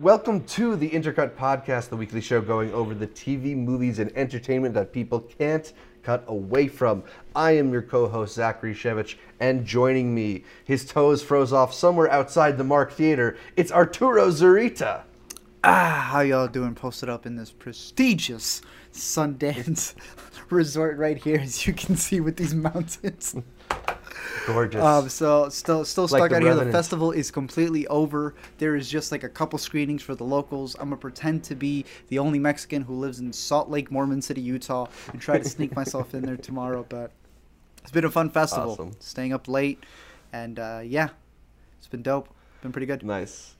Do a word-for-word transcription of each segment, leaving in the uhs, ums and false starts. Welcome to the Intercut Podcast, the weekly show going over the T V, movies, and entertainment that people can't cut away from. I am your co-host, Zachary Shevich, and joining me, his toes froze off somewhere outside the Mark Theater, it's Arturo Zurita. Ah, how y'all doing? Posted up in this prestigious Sundance resort right here, as you can see with these mountains. Gorgeous. Um, so still still stuck like out here. The festival is completely over. There is just like a couple screenings for the locals. I'm gonna pretend to be the only Mexican who lives in Salt Lake, Mormon City, Utah, and try to sneak myself in there tomorrow. But it's been a fun festival. Awesome. Staying up late, and uh, yeah, it's been dope. Been pretty good. Nice.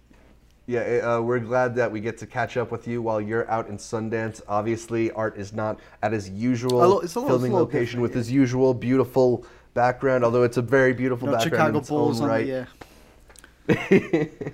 Yeah, uh, we're glad that we get to catch up with you while you're out in Sundance. Obviously, Art is not at his usual little, it's a little, filming it's a location with yeah. his usual beautiful background, although it's a very beautiful no, background Chicago in its Bulls own right. The, yeah.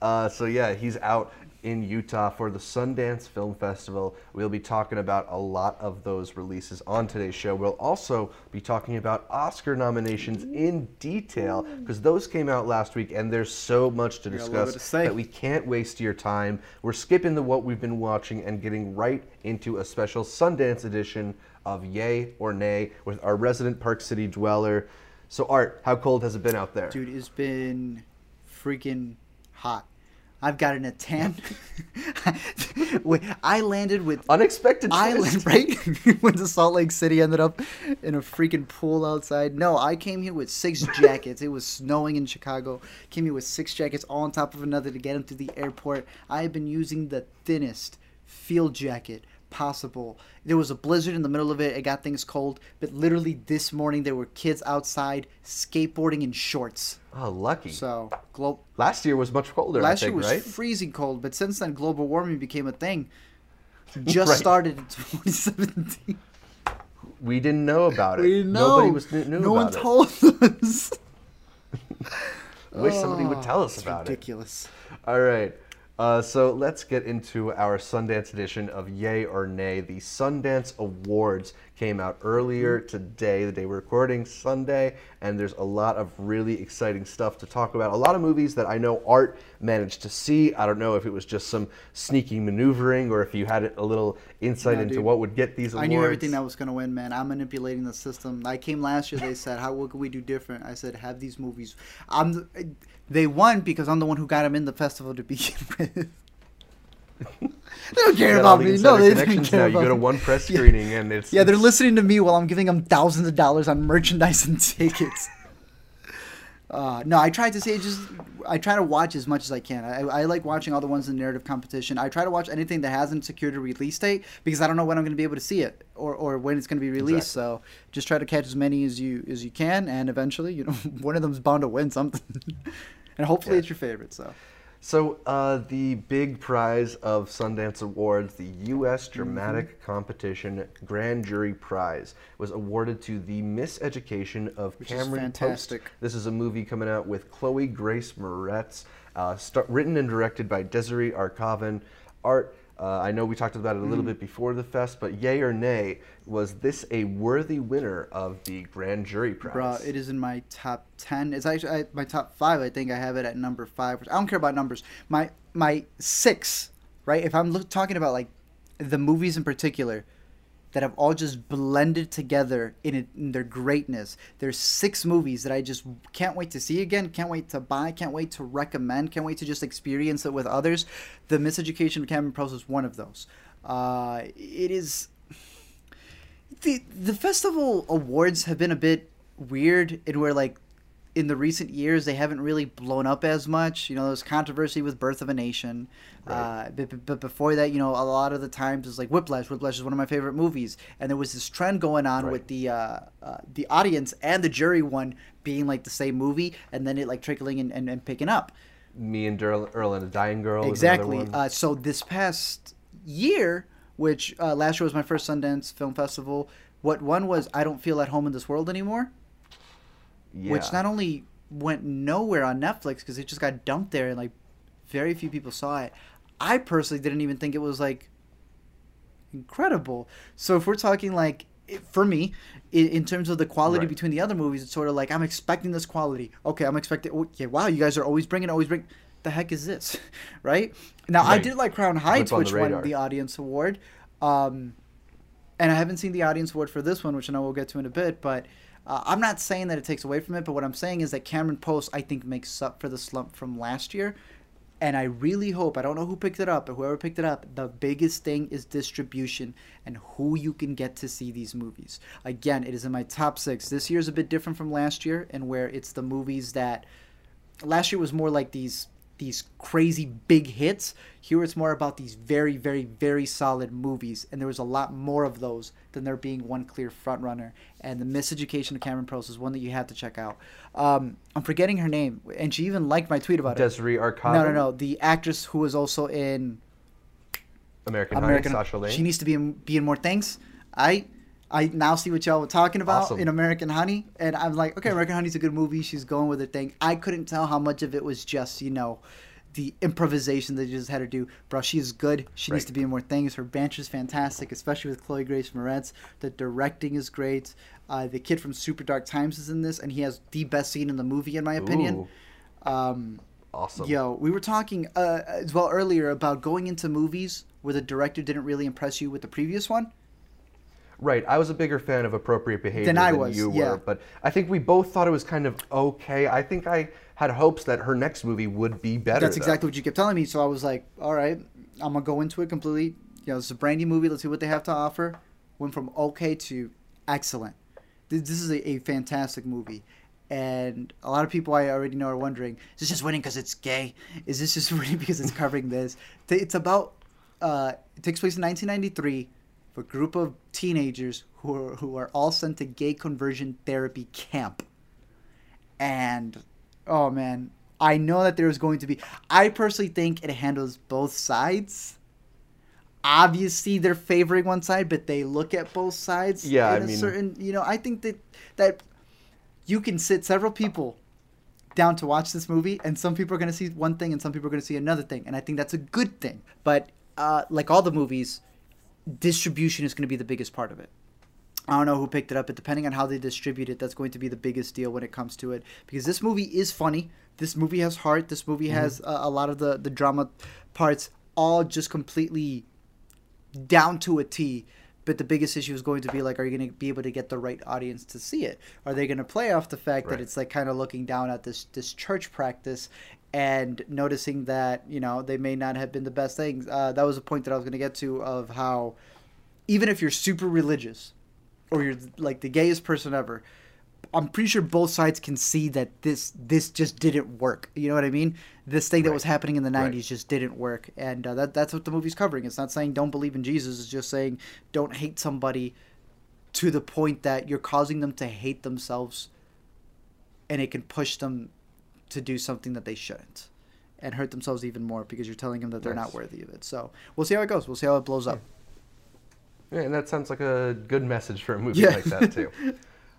uh, so yeah, he's out in Utah for the Sundance Film Festival. We'll be talking about a lot of those releases on today's show. We'll also be talking about Oscar nominations in detail, because those came out last week and there's so much to discuss to that we can't waste your time. We're skipping the what we've been watching and getting right into a special Sundance edition of Yay or Nay with our resident Park City dweller. So Art, how cold has it been out there? Dude, it's been freaking hot. I've gotten a tan. Wait, I landed with unexpected island right when the Salt Lake City ended up in a freaking pool outside. No, I came here with six jackets. It was snowing in Chicago. Came here with six jackets all on top of another to get them to the airport. I have been using the thinnest field jacket possible. There was a blizzard in the middle of it. It got things cold, but literally this morning there were kids outside skateboarding in shorts. Oh, lucky. So glo- last year was much colder. Last I think, year was right? freezing cold, but since then global warming became a thing. Just right. started in twenty seventeen. We didn't know about it. We didn't know. Nobody was knew no about one it. told us. I wish oh, somebody would tell us about ridiculous. it. Ridiculous. All right. Uh, so let's get into our Sundance edition of Yay or Nay. The Sundance Awards came out earlier today, the day we're recording, Sunday, and there's a lot of really exciting stuff to talk about. A lot of movies that I know Art managed to see. I don't know if it was just some sneaky maneuvering or if you had a little insight yeah, into dude. what would get these awards. I knew everything that was going to win, man. I'm manipulating the system. I came last year, they said, "How what could we do different?" I said, "Have these movies." I'm the, They won because I'm the one who got them in the festival to begin with. They don't care about me. No, they don't care about me. You go to one press screening yeah. and it's... Yeah, they're it's... listening to me while I'm giving them thousands of dollars on merchandise and tickets. uh, no, I try to say just... I try to watch as much as I can. I, I like watching all the ones in narrative competition. I try to watch anything that hasn't secured a release date because I don't know when I'm going to be able to see it or, or when it's going to be released. Exactly. So just try to catch as many as you as you can, and eventually, you know, one of them's bound to win something. And hopefully yeah. it's your favorite. So, so uh, the big prize of Sundance Awards, the U S Dramatic mm-hmm. Competition Grand Jury Prize, was awarded to The Miseducation of Which Cameron Post. This is a movie coming out with Chloe Grace Moretz, uh, start, written and directed by Desiree Arkovin. Art, uh, I know we talked about it a little mm. bit before the fest, but yay or nay, was this a worthy winner of the Grand Jury Prize? Bruh, it is in my top ten. It's actually I, my top five. I think I have it at number five. I don't care about numbers. My my six, right? If I'm look, talking about like the movies in particular that have all just blended together in, it, in their greatness, there's six movies that I just can't wait to see again, can't wait to buy, can't wait to recommend, can't wait to just experience it with others. The Miseducation of Cameron Post is one of those. Uh, it is... The the festival awards have been a bit weird in where, like, in the recent years, they haven't really blown up as much. You know, there's controversy with Birth of a Nation. Right. Uh, but, but before that, you know, a lot of the times it's like Whiplash. Whiplash is one of my favorite movies. And there was this trend going on right. with the uh, uh, the audience and the jury one being, like, the same movie. And then it, like, trickling and, and, and picking up. Me and Earl, Earl and a Dying Girl. Exactly. Uh, so this past year... Which uh, last year was my first Sundance Film Festival. What won was I Don't Feel at Home in This World Anymore, yeah. which not only went nowhere on Netflix because it just got dumped there and like very few people saw it. I personally didn't even think it was like incredible. So if we're talking like for me, in terms of the quality right. between the other movies, it's sort of like I'm expecting this quality. Okay, I'm expecting. Okay, wow, you guys are always bringing, always bring. the heck is this, right? Now, right. I did like Crown Heights, which the won the Audience Award. Um, and I haven't seen the Audience Award for this one, which I know we'll get to in a bit. But uh, I'm not saying that it takes away from it. But what I'm saying is that Cameron Post, I think, makes up for the slump from last year. And I really hope, I don't know who picked it up, but whoever picked it up, the biggest thing is distribution and who you can get to see these movies. Again, it is in my top six. This year's a bit different from last year, and where it's the movies that... Last year was more like these these crazy big hits. Here it's more about these very, very, very solid movies. And there was a lot more of those than there being one clear frontrunner. And The Miseducation of Cameron Post is one that you have to check out. Um, I'm forgetting her name. And she even liked my tweet about it. Desiree Arkovin? No, no, no. The actress who was also in... American Honey, Sasha Lane. She needs to be in, be in more things. I... I now see what y'all were talking about awesome. in American Honey. And I'm like, okay, American Honey's a good movie. She's going with her thing. I couldn't tell how much of it was just, you know, the improvisation that they just had her do. Bro, she's good. She right. needs to be in more things. Her banter's fantastic, especially with Chloe Grace Moretz. The directing is great. Uh, the kid from Super Dark Times is in this, and he has the best scene in the movie, in my opinion. Ooh. Um, awesome. Yo, we were talking uh, as well earlier about going into movies where the director didn't really impress you with the previous one. Right, I was a bigger fan of Appropriate Behavior than, I than was, you yeah. were, but I think we both thought it was kind of okay. I think I had hopes that her next movie would be better. That's though. exactly what you kept telling me, so I was like, all right, I'm going to go into it completely. You know, it's a brand new movie, let's see what they have to offer. Went from okay to excellent. This is a, a fantastic movie, and a lot of people I already know are wondering, is this just winning because it's gay? Is this just winning because it's covering this? It's about, uh, it takes place in nineteen ninety-three. A group of teenagers who are, who are all sent to gay conversion therapy camp. And, oh man, I know that there's going to be... I personally think it handles both sides. Obviously, they're favoring one side, but they look at both sides. Yeah, I mean... a certain, you know, I think that, that you can sit several people down to watch this movie, and some people are going to see one thing, and some people are going to see another thing. And I think that's a good thing. But, uh, like all the movies... distribution is going to be the biggest part of it. I don't know who picked it up, but depending on how they distribute it, that's going to be the biggest deal when it comes to it. Because this movie is funny. This movie has heart. This movie mm-hmm. has uh, a lot of the, the drama parts all just completely down to a T. But the biggest issue is going to be, like, are you going to be able to get the right audience to see it? Are they going to play off the fact right. that it's, like, kind of looking down at this this church practice and noticing that, you know, they may not have been the best things? Uh, that was a point that I was going to get to, of how even if you're super religious or you're, like, the gayest person ever, I'm pretty sure both sides can see that this this just didn't work. You know what I mean? This thing right. that was happening in the nineties right. just didn't work. And uh, that that's what the movie's covering. It's not saying don't believe in Jesus. It's just saying don't hate somebody to the point that you're causing them to hate themselves, and it can push them to do something that they shouldn't and hurt themselves even more because you're telling them that they're yes. not worthy of it. So we'll see how it goes. We'll see how it blows up. Yeah, and that sounds like a good message for a movie yeah. like that too.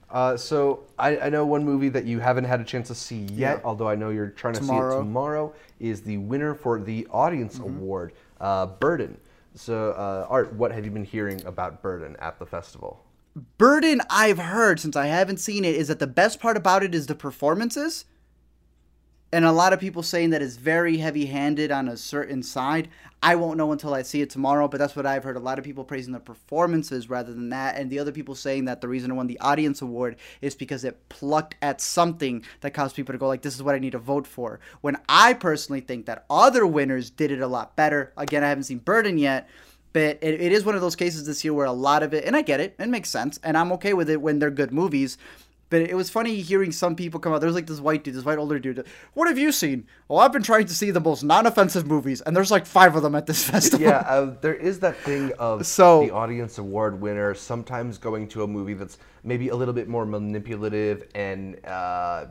Uh, so I, I know one movie that you haven't had a chance to see yet, yeah. although I know you're trying to tomorrow. see it tomorrow, is the winner for the Audience mm-hmm. Award, uh, Burden. So, uh, Art, what have you been hearing about Burden at the festival? Burden, I've heard, since I haven't seen it, is that the best part about it is the performances. And a lot of people saying that it's very heavy-handed on a certain side. I won't know until I see it tomorrow, but that's what I've heard. A lot of people praising the performances rather than that. And the other people saying that the reason it won the Audience Award is because it plucked at something that caused people to go, like, this is what I need to vote for. When I personally think that other winners did it a lot better. Again, I haven't seen Burden yet. But it, it is one of those cases this year where a lot of it, and I get it, it makes sense, and I'm okay with it when they're good movies. But it was funny hearing some people come out. There's like this white dude, this white older dude. What have you seen? Well, I've been trying to see the most non-offensive movies, and there's like five of them at this festival. Yeah, uh, there is that thing of so, the Audience Award winner sometimes going to a movie that's maybe a little bit more manipulative and uh,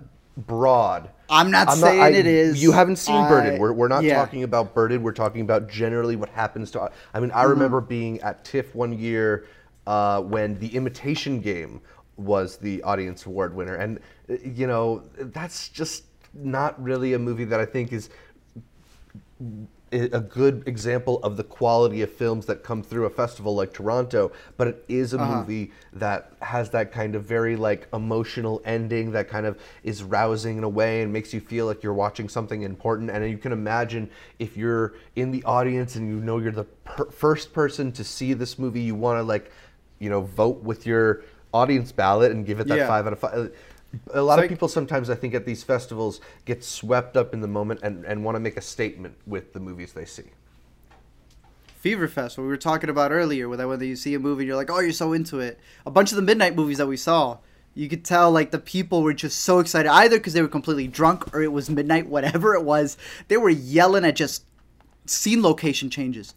broad. I'm not I'm saying not, I, it is. You haven't seen I, Burden. We're, we're not yeah. talking about Burden. We're talking about generally what happens to... I mean, I mm-hmm. remember being at TIFF one year uh, when The Imitation Game was the Audience Award winner, and you know, that's just not really a movie that I think is a good example of the quality of films that come through a festival like Toronto, but it is a uh-huh. movie that has that kind of very like emotional ending that kind of is rousing in a way and makes you feel like you're watching something important. And you can imagine if you're in the audience and you know you're the per- first person to see this movie, you want to like, you know, vote with your audience ballot and give it that yeah. five out of five. A lot like, of people sometimes, I think, at these festivals get swept up in the moment and, and want to make a statement with the movies they see. Fever Fest, what we were talking about earlier, whether you see a movie and you're like, oh, you're so into it. A bunch of the midnight movies that we saw, you could tell like the people were just so excited, either because they were completely drunk or it was midnight, whatever it was. They were yelling at just scene location changes.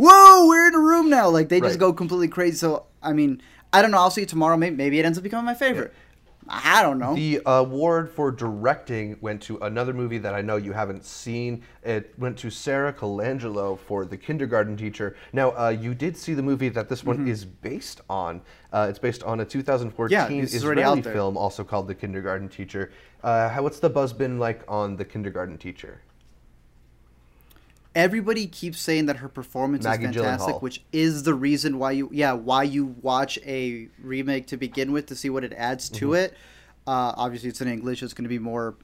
Whoa, we're in a room now. Like, they just right. go completely crazy. So, I mean, I don't know. I'll see it tomorrow. Maybe, maybe it ends up becoming my favorite. Yeah. I don't know. The award for directing went to another movie that I know you haven't seen. It went to Sarah Colangelo for The Kindergarten Teacher. Now, uh, you did see the movie that this one mm-hmm. is based on. Uh, it's based on a two thousand fourteen yeah, Israeli film also called The Kindergarten Teacher. Uh, how, what's the buzz been like on The Kindergarten Teacher? Everybody keeps saying that her performance Maggie is fantastic, Gyllenhaal. Which is the reason why you, yeah, why you watch a remake to begin with, to see what it adds to mm-hmm. it. Uh, obviously, it's in English. It's going to be more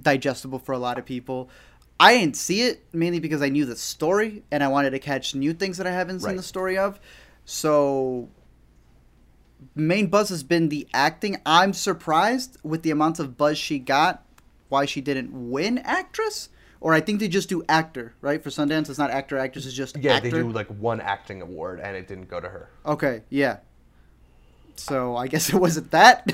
digestible for a lot of people. I didn't see it mainly because I knew the story and I wanted to catch new things that I haven't seen right. the story of. So, main buzz has been the acting. I'm surprised with the amount of buzz she got, why she didn't win actress. Or I think they just do actor, right? For Sundance, it's not actor, actress, it's just yeah, actor. Yeah, they do like one acting award, and it didn't go to her. Okay, yeah. So I guess it wasn't that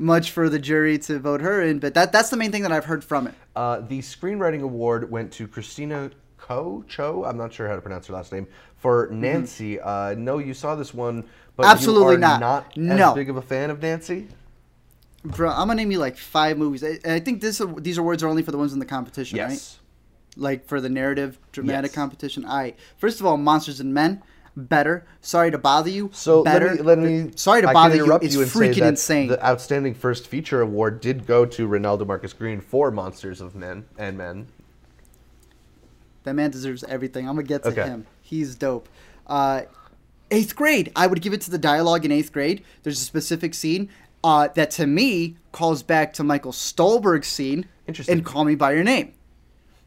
much for the jury to vote her in, but that that's the main thing that I've heard from it. Uh, the screenwriting award went to Christina Ko, Cho, I'm not sure how to pronounce her last name, for Nancy. Mm-hmm. Uh, no, you saw this one, but Absolutely you are not, not no. as big of a fan of Nancy? Bro, I'm going to name you like five movies. I, I think this these awards are only for the ones in the competition, yes. right? Like, for the narrative, dramatic yes. competition. All right. First of all, Monsters and Men, better. Sorry to Bother You, so better. Let me, let me, Sorry to I Bother You is you freaking that insane. The Outstanding First Feature Award did go to Ronaldo Marcus Green for Monsters of Men and Men. That man deserves everything. I'm going to get to okay. him. He's dope. Uh, Eighth Grade. I would give it to the dialogue in Eighth Grade. There's a specific scene uh, that, to me, calls back to Michael Stolberg's scene in Call Me by Your Name.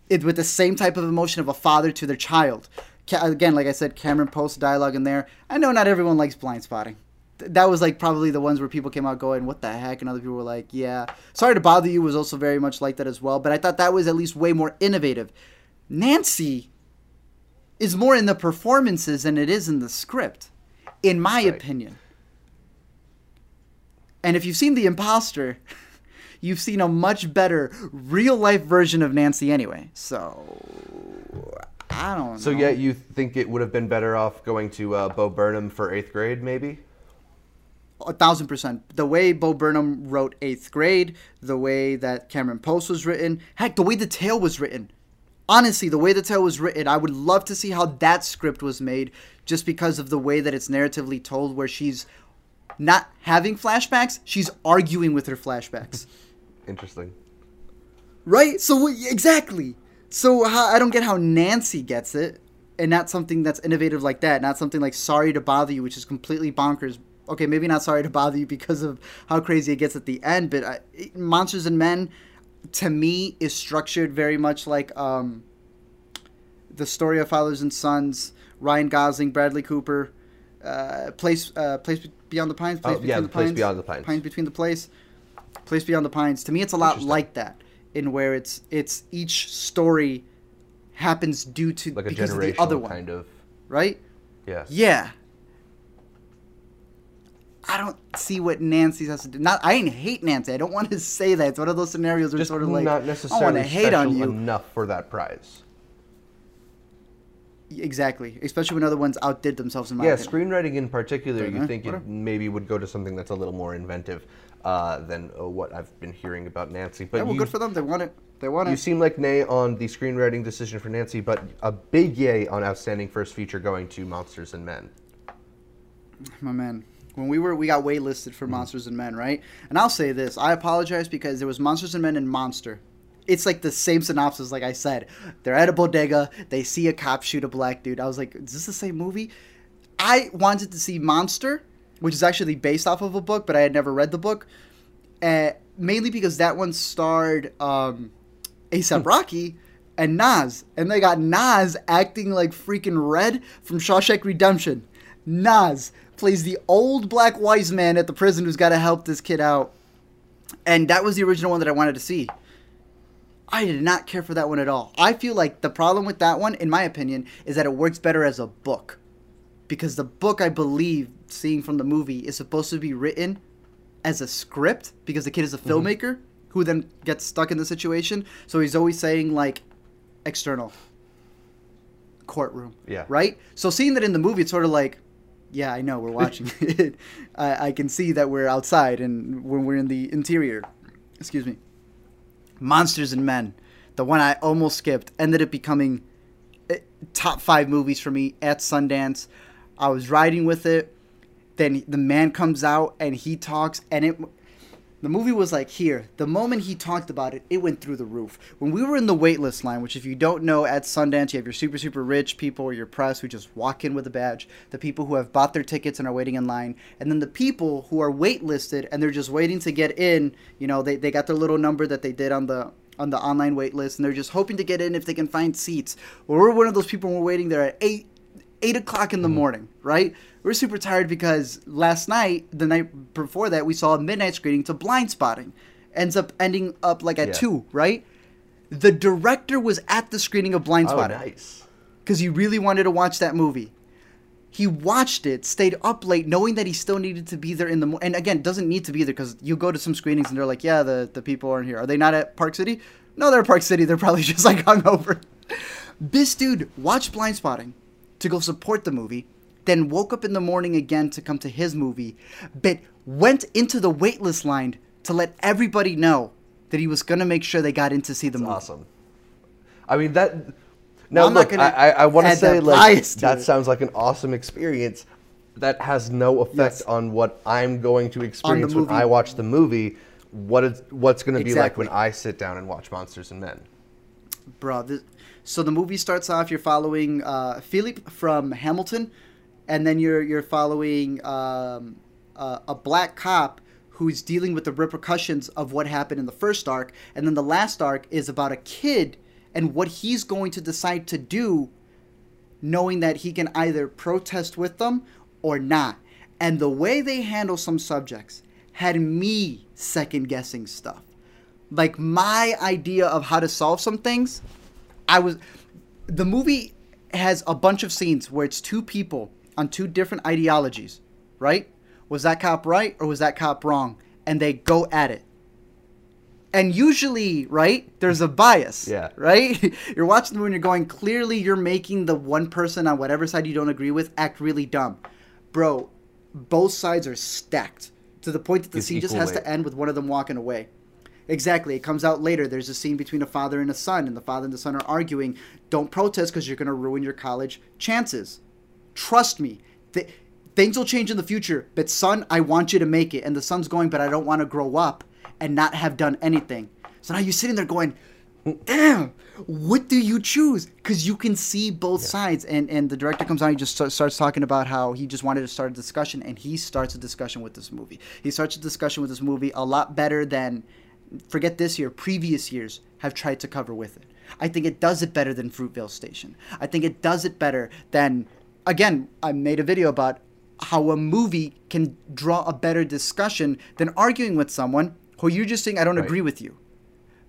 It, with the same type of emotion of a father to their child. Ca- again, like I said, Cameron Post dialogue in there. I know not everyone likes Blind Spotting. Th- that was like probably the ones where people came out going, what the heck? And other people were like, yeah. Sorry to Bother You was also very much like that as well. But I thought that was at least way more innovative. Nancy is more in the performances than it is in the script, in my right. opinion. And if you've seen The Imposter... you've seen a much better real-life version of Nancy anyway. So, I don't know. So, yeah, you think it would have been better off going to uh, Bo Burnham for Eighth Grade, maybe? A thousand percent. The way Bo Burnham wrote Eighth Grade, the way that Cameron Post was written, heck, the way The Tale was written. Honestly, the way The Tale was written, I would love to see how that script was made just because of the way that it's narratively told, where she's not having flashbacks, she's arguing with her flashbacks. Interesting. Right? So, exactly. So, how, I don't get how Nancy gets it, and not something that's innovative like that, not something like Sorry to Bother You, which is completely bonkers. Okay, maybe not Sorry to Bother You because of how crazy it gets at the end, but I, Monsters and Men, to me, is structured very much like um, the story of Fathers and Sons, Ryan Gosling, Bradley Cooper, uh, Place uh, Place Beyond the Pines, Place oh, Between yeah, the Place Pines, Beyond the Pines. Pines Between the Place. Place Beyond the Pines. To me, it's a lot like that, in where it's it's each story happens due to like because of the other one, kind of, right? Yeah. Yeah. I don't see what Nancy has to do. Not, I ain't hate Nancy. I don't want to say that. It's one of those scenarios where just sort of like not necessarily I want to hate on you enough for that prize. Exactly, especially when other ones outdid themselves in my yeah, opinion. Yeah, screenwriting in particular, mm-hmm. you think it maybe would go to something that's a little more inventive uh, than uh, what I've been hearing about Nancy. But yeah, well, you, good for them. They want it. They want it. You seem like nay on the screenwriting decision for Nancy, but a big yay on Outstanding First Feature going to Monsters and Men. My man. When we were, we got waitlisted for mm. Monsters and Men, right? And I'll say this. I apologize because there was Monsters and Men and Monster. it's like the same synopsis, like I said. They're at a bodega. They see a cop shoot a black dude. I was like, is this the same movie? I wanted to see Monster, which is actually based off of a book, but I had never read the book. Uh, mainly because that one starred um, A$AP Rocky and Nas. And they got Nas acting like freaking Red from Shawshank Redemption. Nas plays the old black wise man at the prison who's got to help this kid out. And that was the original one that I wanted to see. I did not care for that one at all. I feel like the problem with that one, in my opinion, is that it works better as a book. Because the book, I believe, seeing from the movie, is supposed to be written as a script. Because the kid is a filmmaker, mm-hmm. who then gets stuck in the situation. So he's always saying, like, external. Courtroom. Yeah. Right? So seeing that in the movie, it's sort of like, yeah, I know, we're watching it. I, I can see that we're outside and when we're in the interior. Excuse me. Monsters and Men, the one I almost skipped, ended up becoming top five movies for me at Sundance. I was riding with it. Then the man comes out and he talks, and it, the movie was like here. The moment he talked about it, it went through the roof. When we were in the waitlist line, which if you don't know, at Sundance, you have your super, super rich people or your press who just walk in with a badge, the people who have bought their tickets and are waiting in line, and then the people who are waitlisted and they're just waiting to get in. You know, they, they got their little number that they did on the on the online waitlist, and they're just hoping to get in if they can find seats. Well, we're one of those people, and we're waiting there at eight eight o'clock in the morning, right? We're super tired because last night, the night before that, we saw a midnight screening to Blind Spotting. Ends up ending up like at yeah. two, right? The director was at the screening of Blind Spotting. Oh, nice. Because he really wanted to watch that movie. He watched it, stayed up late, knowing that he still needed to be there in the morning. And again, doesn't need to be there because you go to some screenings and they're like, yeah, the, the people aren't here. Are they not at Park City? No, they're at Park City. They're probably just like hungover. This dude watched Blind Spotting to go support the movie, then woke up in the morning again to come to his movie, but went into the waitlist line to let everybody know that he was going to make sure they got in to see the That's movie. Awesome. I mean, that... Now, well, look, I, I, I want to say, like, that it. sounds like an awesome experience that has no effect yes. on what I'm going to experience when I watch the movie, what it's, what's going to exactly. be like when I sit down and watch Monsters and Men. Bro, this... So the movie starts off, you're following uh, Philip from Hamilton, and then you're you're following um, uh, a black cop who's dealing with the repercussions of what happened in the first arc. And then the last arc is about a kid and what he's going to decide to do, knowing that he can either protest with them or not. And the way they handle some subjects had me second-guessing stuff. Like, my idea of how to solve some things... I was, the movie has a bunch of scenes where it's two people on two different ideologies, right? Was that cop right or was that cop wrong? And they go at it. And usually, right, there's a bias, yeah. right? You're watching the movie and you're going, clearly you're making the one person on whatever side you don't agree with act really dumb. Bro, both sides are stacked to the point that the it's scene just has weight. to end with one of them walking away. Exactly. It comes out later. There's a scene between a father and a son, and the father and the son are arguing, don't protest because you're going to ruin your college chances. Trust me. Th- things will change in the future, but son, I want you to make it. And the son's going, but I don't want to grow up and not have done anything. So now you're sitting there going, damn, what do you choose? Because you can see both yeah. sides. And, and the director comes on, he just st- starts talking about how he just wanted to start a discussion, and he starts a discussion with this movie. He starts a discussion with this movie a lot better than... forget this year, previous years have tried to cover with it. I think it does it better than Fruitvale Station. I think it does it better than, again, I made a video about how a movie can draw a better discussion than arguing with someone who you're just saying, I don't right. agree with you.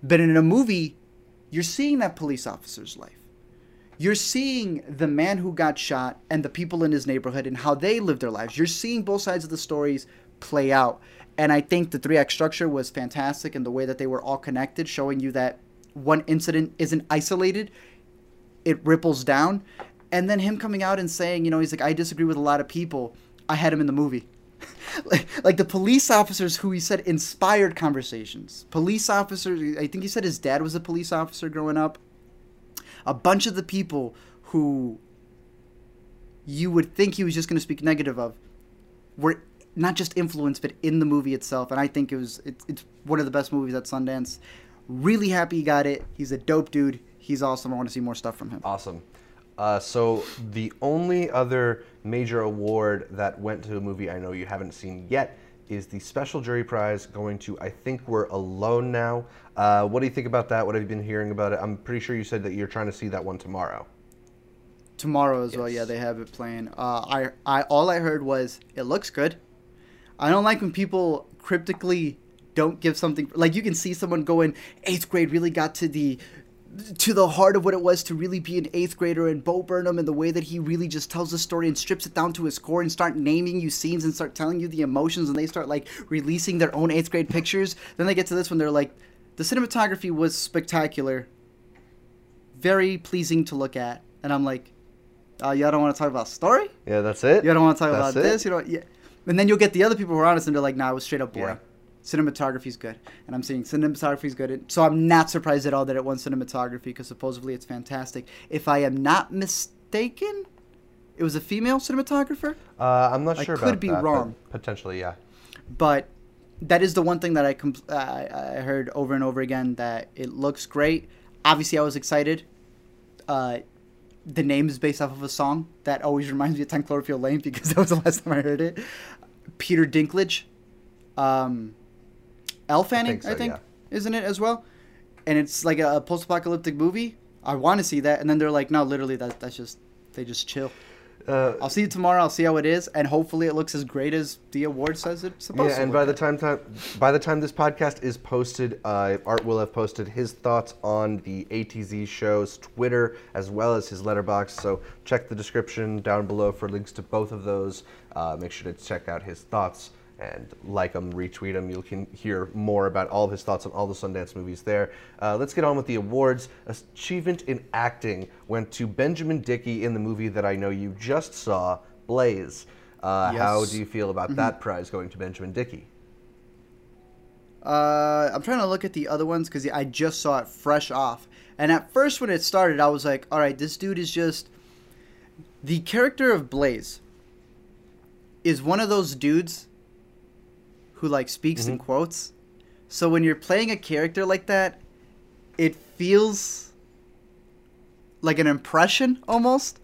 But in a movie, you're seeing that police officer's life. You're seeing the man who got shot and the people in his neighborhood and how they live their lives. You're seeing both sides of the stories play out. And I think the three act structure was fantastic, and the way that they were all connected, showing you that one incident isn't isolated. It ripples down. And then him coming out and saying, you know, he's like, I disagree with a lot of people. I had him in the movie. like, like the police officers who he said inspired conversations. Police officers, I think he said his dad was a police officer growing up. A bunch of the people who you would think he was just going to speak negative of were not just influence, but in the movie itself. And I think it was, it's, it's one of the best movies at Sundance. Really happy he got it. He's a dope dude. He's awesome. I want to see more stuff from him. Awesome. Uh, so the only other major award that went to a movie I know you haven't seen yet is the Special Jury Prize going to I Think We're Alone Now. Uh, what do you think about that? What have you been hearing about it? I'm pretty sure you said that you're trying to see that one tomorrow. Tomorrow as yes. well, yeah, they have it playing. Uh, I, I, all I heard was, it looks good. I don't like when people cryptically don't give something, like you can see someone going, eighth grade really got to the to the heart of what it was to really be an eighth grader, and Bo Burnham and the way that he really just tells the story and strips it down to his core and start naming you scenes and start telling you the emotions, and they start like releasing their own eighth grade pictures. Then they get to this one, they're like, the cinematography was spectacular, very pleasing to look at, and I'm like, uh, y'all don't want to talk about story? Yeah, that's it. You don't want to talk that's about it. This? You know, yeah. And then you'll get the other people who are honest and they're like, nah, it was straight up boring. Yeah. Cinematography's good. And I'm saying cinematography's good. So I'm not surprised at all that it won cinematography because supposedly it's fantastic. If I am not mistaken, it was a female cinematographer? Uh, I'm not sure about that. I could be wrong. Potentially, yeah. But that is the one thing that I, compl- I, I heard over and over again, that it looks great. Obviously, I was excited. Uh, the name is based off of a song that always reminds me of ten Cloverfield Lane because that was the last time I heard it. Peter Dinklage. Um... Elle Fanning, I think, so, I think yeah. isn't it, as well? And it's like a post-apocalyptic movie. I want to see that. And then they're like, no, literally, that, that's just, they just chill. Uh, I'll see you tomorrow. I'll see how it is. And hopefully it looks as great as the award says it's supposed yeah, to. Yeah, and by the, time, time, by the time this podcast is posted, uh, Art will have posted his thoughts on the A T Z show's Twitter as well as his Letterboxd. So check the description down below for links to both of those. Uh, make sure to check out his thoughts. And like him, retweet him. You can hear more about all of his thoughts on all the Sundance movies there. Uh, let's get on with the awards. Achievement in Acting went to Benjamin Dickey in the movie that I know you just saw, Blaze. Uh, yes. How do you feel about mm-hmm. that prize going to Benjamin Dickey? Uh, I'm trying to look at the other ones because I just saw it fresh off. And at first when it started, I was like, all right, this dude is just... The character of Blaze is one of those dudes... who like speaks mm-hmm. in quotes. So when you're playing a character like that, it feels like an impression almost.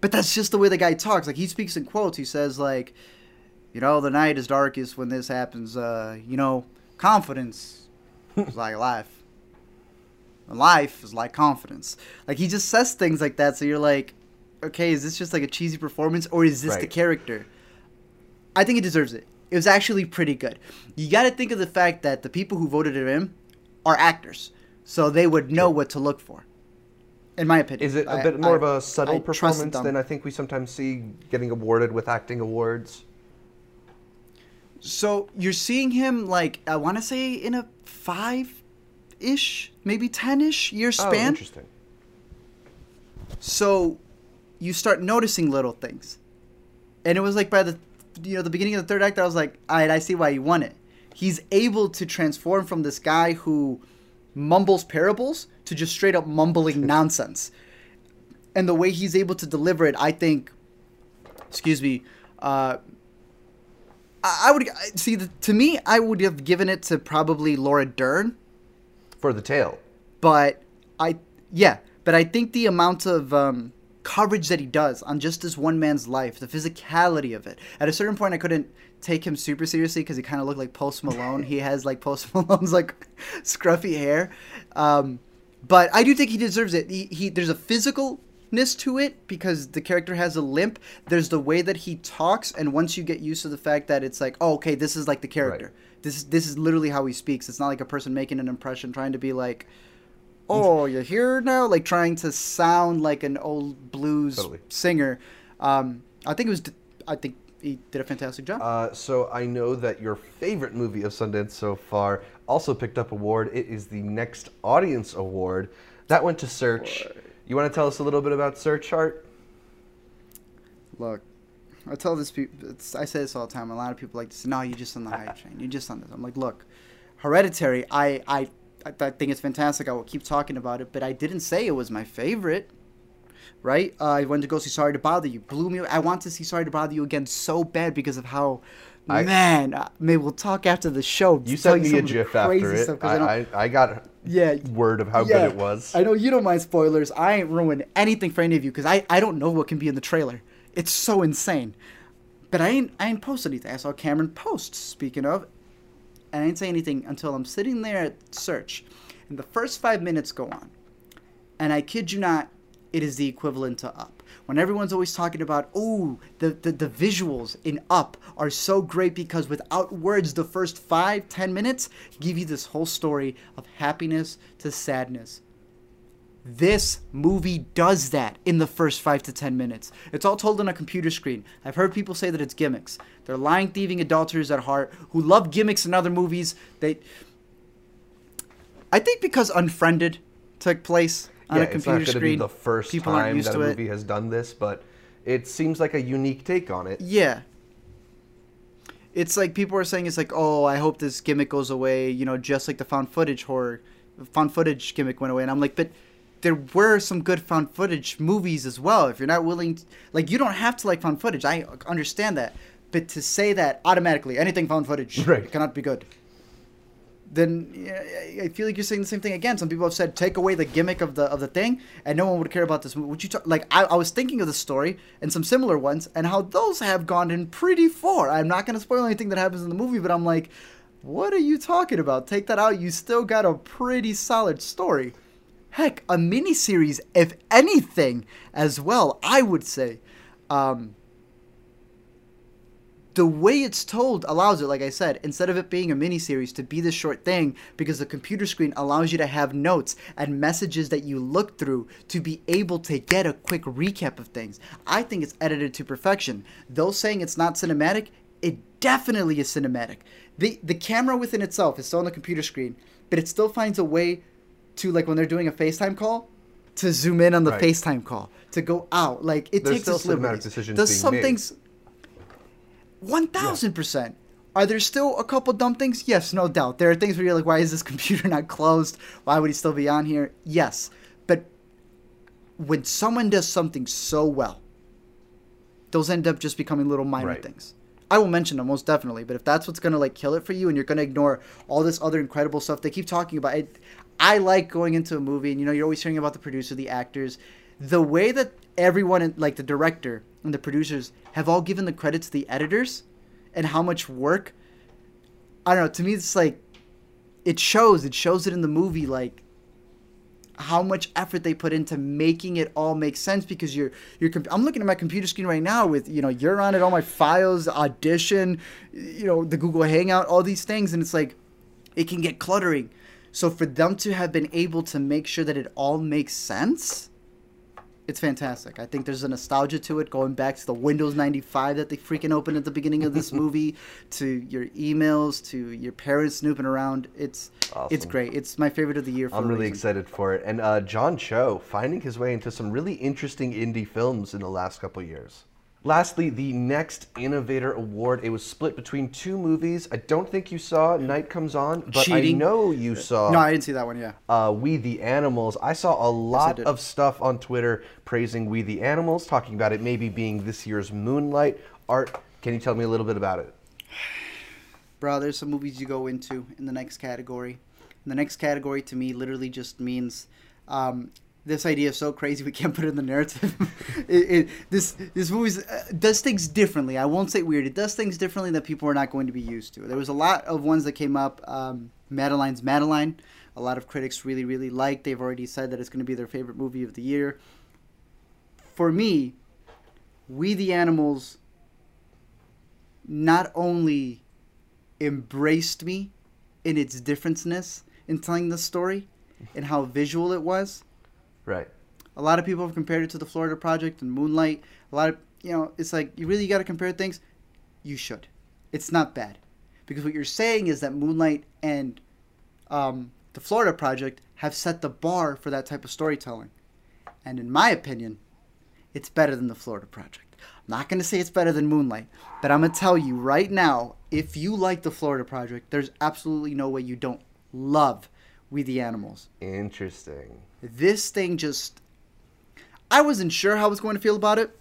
But that's just the way the guy talks. Like he speaks in quotes. He says like, you know, the night is darkest when this happens. Uh, you know, confidence is like life. Life is like confidence. Like he just says things like that. So you're like, okay, is this just like a cheesy performance or is this right. the character? I think he deserves it. It was actually pretty good. You got to think of the fact that the people who voted it in are actors, so they would know what to look for, in my opinion. Is it a I, bit more I, of a subtle I performance than I think we sometimes see getting awarded with acting awards? So you're seeing him, like, I want to say in a five-ish, maybe ten-ish year span. Oh, interesting. So you start noticing little things. And it was like by the... you know, the beginning of the third act, I was like, all right, I see why you won it. He's able to transform from this guy who mumbles parables to just straight up mumbling nonsense. And the way he's able to deliver it, I think, excuse me, uh, I, I would, see, the, to me, I would have given it to probably Laura Dern. For The Tale. But I, yeah, but I think the amount of, um, coverage that he does on just this one man's life, the physicality of it. At a certain point, I couldn't take him super seriously because he kind of looked like Post Malone. He has like Post Malone's like scruffy hair, um, but I do think he deserves it. He, he there's a physicalness to it because the character has a limp. There's the way that he talks, and once you get used to the fact that it's like, oh, okay, this is like the character. Right. This is this is literally how he speaks. It's not like a person making an impression trying to be like, oh, you're here now? Like, trying to sound like an old blues totally. singer. Um, I think it was... I think he did a fantastic job. Uh, so I know that your favorite movie of Sundance so far also picked up award. It is the Next Audience Award. That went to Search. What? You want to tell us a little bit about Search, Art? Look, I tell this people... I say this all the time. A lot of people like to say, no, you're just on the hype train. You're just on this. I'm like, look, Hereditary, I... I I think it's fantastic. I will keep talking about it, but I didn't say it was my favorite, right? Uh, I went to go see Sorry to Bother You. Blew me away. I want to see Sorry to Bother You again so bad because of how I, Man, I, maybe we'll talk after the show. You sent me a GIF after it. Stuff, I, I, I got yeah, word of how yeah, good it was. I know you don't mind spoilers. I ain't ruined anything for any of you because I, I don't know what can be in the trailer. It's so insane. But I ain't, I ain't posted anything. I saw Cameron Post, speaking of. And I didn't say anything until I'm sitting there at Search. And the first five minutes go on. And I kid you not, it is the equivalent to Up. When everyone's always talking about, oh, the, the, the visuals in Up are so great because without words, the first five, ten minutes give you this whole story of happiness to sadness. This movie does that in the first five to ten minutes. It's all told on a computer screen. I've heard people say that it's gimmicks. They're lying, thieving adulterers at heart who love gimmicks in other movies. They, I think because Unfriended took place on yeah, a computer it's not screen, be the first people time aren't used that to a movie it. Has done this, but it seems like a unique take on it. Yeah. It's like people are saying it's like, oh, I hope this gimmick goes away, you know, just like the found footage horror, found footage gimmick went away. And I'm like, but there were some good found footage movies as well. If you're not willing to, like, you don't have to like found footage. I understand that. But to say that automatically, anything found footage right. cannot be good. Then I feel like you're saying the same thing again. Some people have said, take away the gimmick of the of the thing, and no one would care about this movie. Would you talk, like, I, I was thinking of the story and some similar ones and how those have gone in pretty far. I'm not going to spoil anything that happens in the movie, but I'm like, what are you talking about? Take that out. You still got a pretty solid story. Heck, a miniseries, if anything, as well, I would say. Um, the way it's told allows it, like I said, instead of it being a miniseries, to be this short thing, because the computer screen allows you to have notes and messages that you look through to be able to get a quick recap of things. I think it's edited to perfection. Though saying it's not cinematic, it definitely is cinematic. The, the camera within itself is still on the computer screen, but it still finds a way to, like, when they're doing a FaceTime call, to zoom in on the right. FaceTime call, to go out. Like, it There's takes us liberties. Decisions Does being some made. Things... one thousand percent. Yeah. Are there still a couple dumb things? Yes, no doubt. There are things where you're like, why is this computer not closed? Why would he still be on here? Yes. But when someone does something so well, those end up just becoming little minor right. things. I will mention them, most definitely. But if that's what's going to, like, kill it for you and you're going to ignore all this other incredible stuff they keep talking about... it. I like going into a movie, and, you know, you're always hearing about the producer, the actors. The way that everyone, like the director and the producers, have all given the credit to the editors and how much work. I don't know. To me, it's like it shows. It shows it in the movie, like how much effort they put into making it all make sense because you're you're comp- I'm looking at my computer screen right now with, you know, you're on it, all my files, Audition, you know, the Google Hangout, all these things. And it's like it can get cluttering. So for them to have been able to make sure that it all makes sense, it's fantastic. I think there's a nostalgia to it, going back to the Windows ninety-five that they freaking opened at the beginning of this movie, to your emails, to your parents snooping around. It's awesome. It's great. It's my favorite of the year. For I'm really excited for it. And uh, John Cho finding his way into some really interesting indie films in the last couple of years. Lastly, the Next Innovator Award. It was split between two movies. I don't think you saw Night Comes On, but Cheating. I know you saw... No, I didn't see that one, yeah. Uh, We the Animals. I saw a lot yes, of stuff on Twitter praising We the Animals, talking about it maybe being this year's Moonlight. Art, can you tell me a little bit about it? Bro, there's some movies you go into in the next category. And the next category to me literally just means... Um, this idea is so crazy we can't put it in the narrative. it, it, this this movie uh, does things differently. I won't say weird. It does things differently that people are not going to be used to. There was a lot of ones that came up. Um, Madeline's Madeline. A lot of critics really, really liked. They've already said that it's going to be their favorite movie of the year. For me, We the Animals not only embraced me in its differenceness in telling the story and how visual it was, right. A lot of people have compared it to The Florida Project and Moonlight. A lot of, you know, it's like, you really got to compare things. You should. It's not bad. Because what you're saying is that Moonlight and um, The Florida Project have set the bar for that type of storytelling. And in my opinion, it's better than The Florida Project. I'm not going to say it's better than Moonlight, but I'm going to tell you right now, if you like The Florida Project, there's absolutely no way you don't love We the Animals. Interesting. This thing just... I wasn't sure how I was going to feel about it.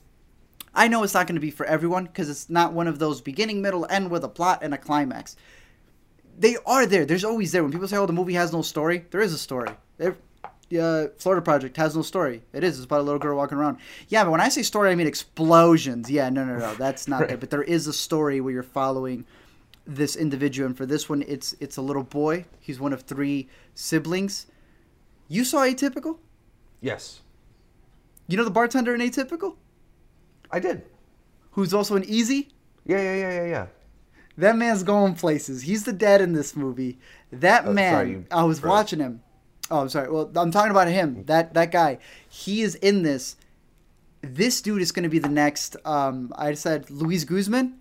I know it's not going to be for everyone because it's not one of those beginning, middle, end with a plot and a climax. They are there. There's always there. When people say, oh, the movie has no story, there is a story. There, the uh, Florida Project has no story. It is. It's about a little girl walking around. Yeah, but when I say story, I mean explosions. Yeah, no, no, no. That's not right. There. But there is a story where you're following this individual. And for this one, it's it's a little boy. He's one of three siblings. You saw Atypical? Yes. You know the bartender in Atypical? I did. Who's also in Easy? Yeah, yeah, yeah, yeah, yeah. That man's going places. He's the dad in this movie. That oh, man, sorry, I was bro. watching him. Oh, I'm sorry. Well, I'm talking about him. That that guy. He is in this. This dude is going to be the next, um, I said, Luis Guzman.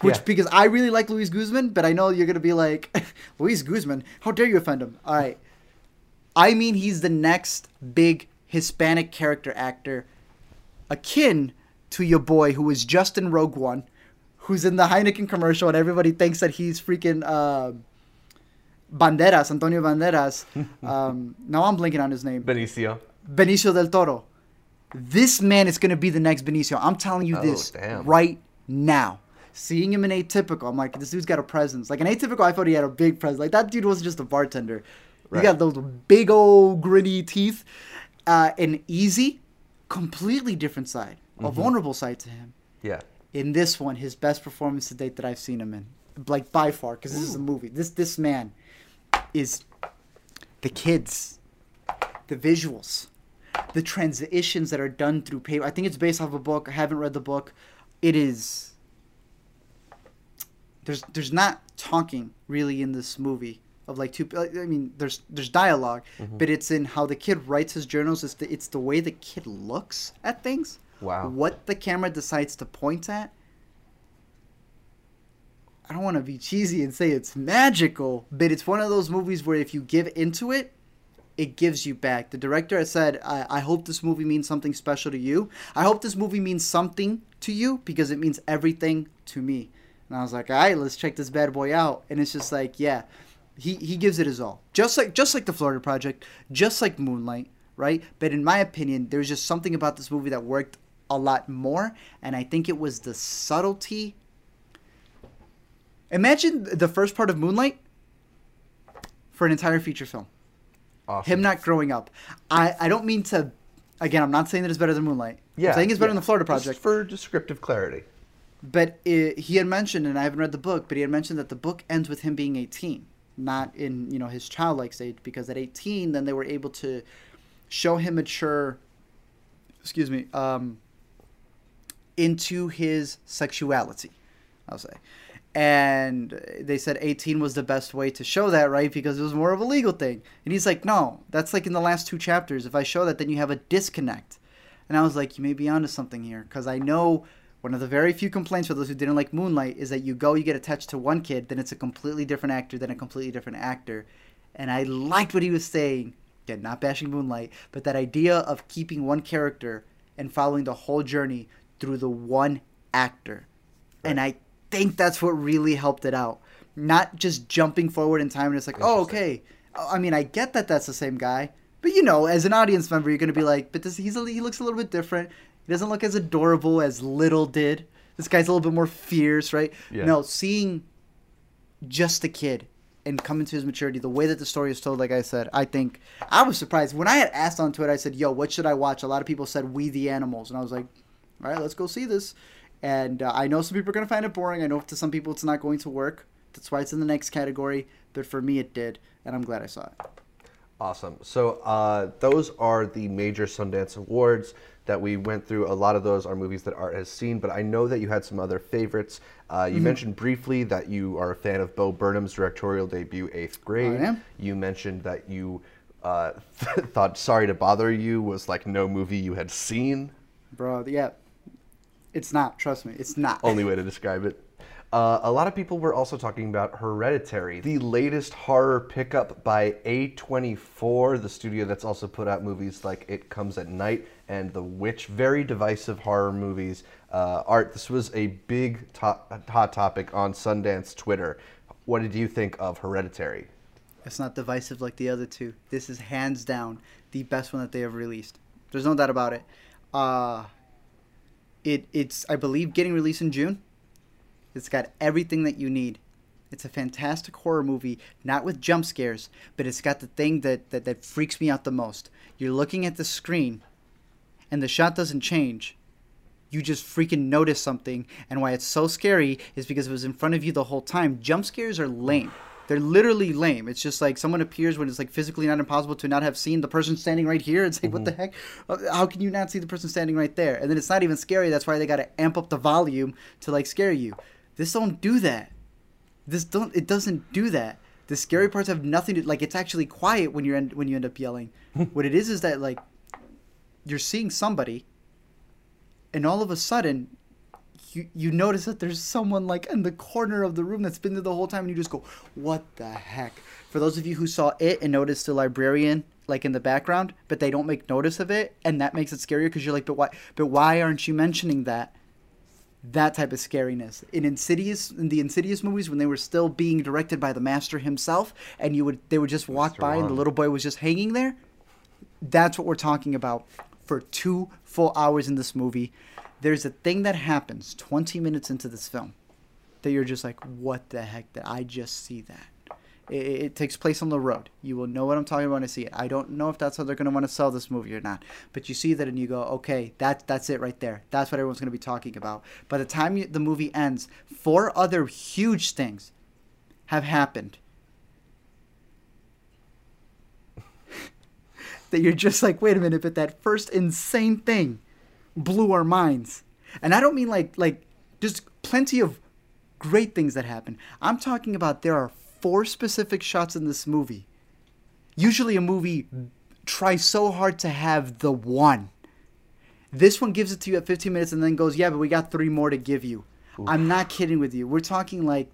Which, yeah. Because I really like Luis Guzman, but I know you're going to be like, Luis Guzman, how dare you offend him? All right. I mean, he's the next big Hispanic character actor, akin to your boy who was just in Rogue One, who's in the Heineken commercial, and everybody thinks that he's freaking uh, Banderas, Antonio Banderas. um, now I'm blinking on his name. Benicio. Benicio del Toro. This man is going to be the next Benicio. I'm telling you oh, this damn. right now. Seeing him in Atypical, I'm like, this dude's got a presence. Like, in Atypical, I thought he had a big presence. Like, that dude wasn't just a bartender. Right. He got those big old gritty teeth. Uh, an Easy, completely different side. Mm-hmm. A vulnerable side to him. Yeah. In this one, his best performance to date that I've seen him in. Like, by far, because this Ooh. is a movie. This this man is the kids, the visuals, the transitions that are done through paper. I think it's based off a book. I haven't read the book. It is... There's there's not talking, really, in this movie. Of like two, I mean, there's there's dialogue, mm-hmm. but it's in how the kid writes his journals. It's the, it's the way the kid looks at things. Wow. What the camera decides to point at. I don't want to be cheesy and say it's magical, but it's one of those movies where if you give into it, it gives you back. The director has said, I, I hope this movie means something special to you. I hope this movie means something to you because it means everything to me. And I was like, all right, let's check this bad boy out. And it's just like, yeah. He he gives it his all. Just like just like The Florida Project, just like Moonlight, right? But in my opinion, there's just something about this movie that worked a lot more, and I think it was the subtlety. Imagine the first part of Moonlight for an entire feature film. Awesome. Him not growing up. I, I don't mean to... Again, I'm not saying that it's better than Moonlight. Yeah, I'm saying it's better yeah. than The Florida Project. Just for descriptive clarity. But it, he had mentioned, and I haven't read the book, but he had mentioned that the book ends with him being eighteen. Not in, you know, his childlike stage, because at eighteen, then they were able to show him mature, excuse me, um, into his sexuality, I'll say. And they said eighteen was the best way to show that, right? Because it was more of a legal thing. And he's like, no, that's like in the last two chapters. If I show that, then you have a disconnect. And I was like, you may be onto something here, because I know... One of the very few complaints for those who didn't like Moonlight is that you go, you get attached to one kid, then it's a completely different actor, then a completely different actor. And I liked what he was saying, again, not bashing Moonlight, but that idea of keeping one character and following the whole journey through the one actor. Right. And I think that's what really helped it out. Not just jumping forward in time and it's like, oh, okay. I mean, I get that that's the same guy, but you know, as an audience member, you're going to be like, but this he's a, he looks a little bit different. He doesn't look as adorable as Little did. This guy's a little bit more fierce, right? Yeah. No, seeing just the kid and coming to his maturity, the way that the story is told, like I said, I think I was surprised. When I had asked on Twitter, I said, yo, what should I watch? A lot of people said We the Animals. And I was like, all right, let's go see this. And uh, I know some people are going to find it boring. I know to some people it's not going to work. That's why it's in the next category. But for me, it did. And I'm glad I saw it. Awesome. So uh, those are the major Sundance Awards that we went through. A lot of those are movies that Art has seen, but I know that you had some other favorites. Uh, you mm-hmm. mentioned briefly that you are a fan of Bo Burnham's directorial debut, Eighth Grade. I am. You mentioned that you uh, th- thought Sorry to Bother You was like no movie you had seen. Bro, yeah. It's not. Trust me. It's not. Only way to describe it. Uh, a lot of people were also talking about Hereditary, the latest horror pickup by A twenty-four, the studio that's also put out movies like It Comes at Night and The Witch, very divisive horror movies. Uh, Art, this was a big to- hot topic on Sundance Twitter. What did you think of Hereditary? It's not divisive like the other two. This is hands down the best one that they have released. There's no doubt about it. Uh, It it's I believe getting released in June. It's got everything that you need. It's a fantastic horror movie, not with jump scares, but it's got the thing that, that, that freaks me out the most. You're looking at the screen, and the shot doesn't change. You just freaking notice something, and why it's so scary is because it was in front of you the whole time. Jump scares are lame. They're literally lame. It's just like someone appears when it's like physically not impossible to not have seen the person standing right here. It's like, mm-hmm. What the heck? How can you not see the person standing right there? And then it's not even scary. That's why they got to amp up the volume to like scare you. This don't do that. This don't. It doesn't do that. The scary parts have nothing to like. It's actually quiet when you end when you end up yelling. What it is is that like you're seeing somebody, and all of a sudden, you you notice that there's someone like in the corner of the room that's been there the whole time, and you just go, "What the heck?" For those of you who saw it and noticed the librarian like in the background, but they don't make notice of it, and that makes it scarier because you're like, "But why? But why aren't you mentioning that?" That type of scariness. In Insidious, in the Insidious movies, when they were still being directed by the master himself, and you would they would just walk Mister by, Wong. And the little boy was just hanging there. That's what we're talking about for two full hours in this movie. There's a thing that happens twenty minutes into this film that you're just like, what the heck? Did I just see that? It, it takes place on the road. You will know what I'm talking about when I see it. I don't know if that's how they're going to want to sell this movie or not. But you see that and you go, okay, that, that's it right there. That's what everyone's going to be talking about. By the time you, the movie ends, four other huge things have happened. That you're just like, wait a minute, but that first insane thing blew our minds. And I don't mean like like just plenty of great things that happen. I'm talking about there are four specific shots in this movie. Usually a movie tries so hard to have the one. This one gives it to you at fifteen minutes and then goes, yeah, but we got three more to give you. Oof. I'm not kidding with you. We're talking like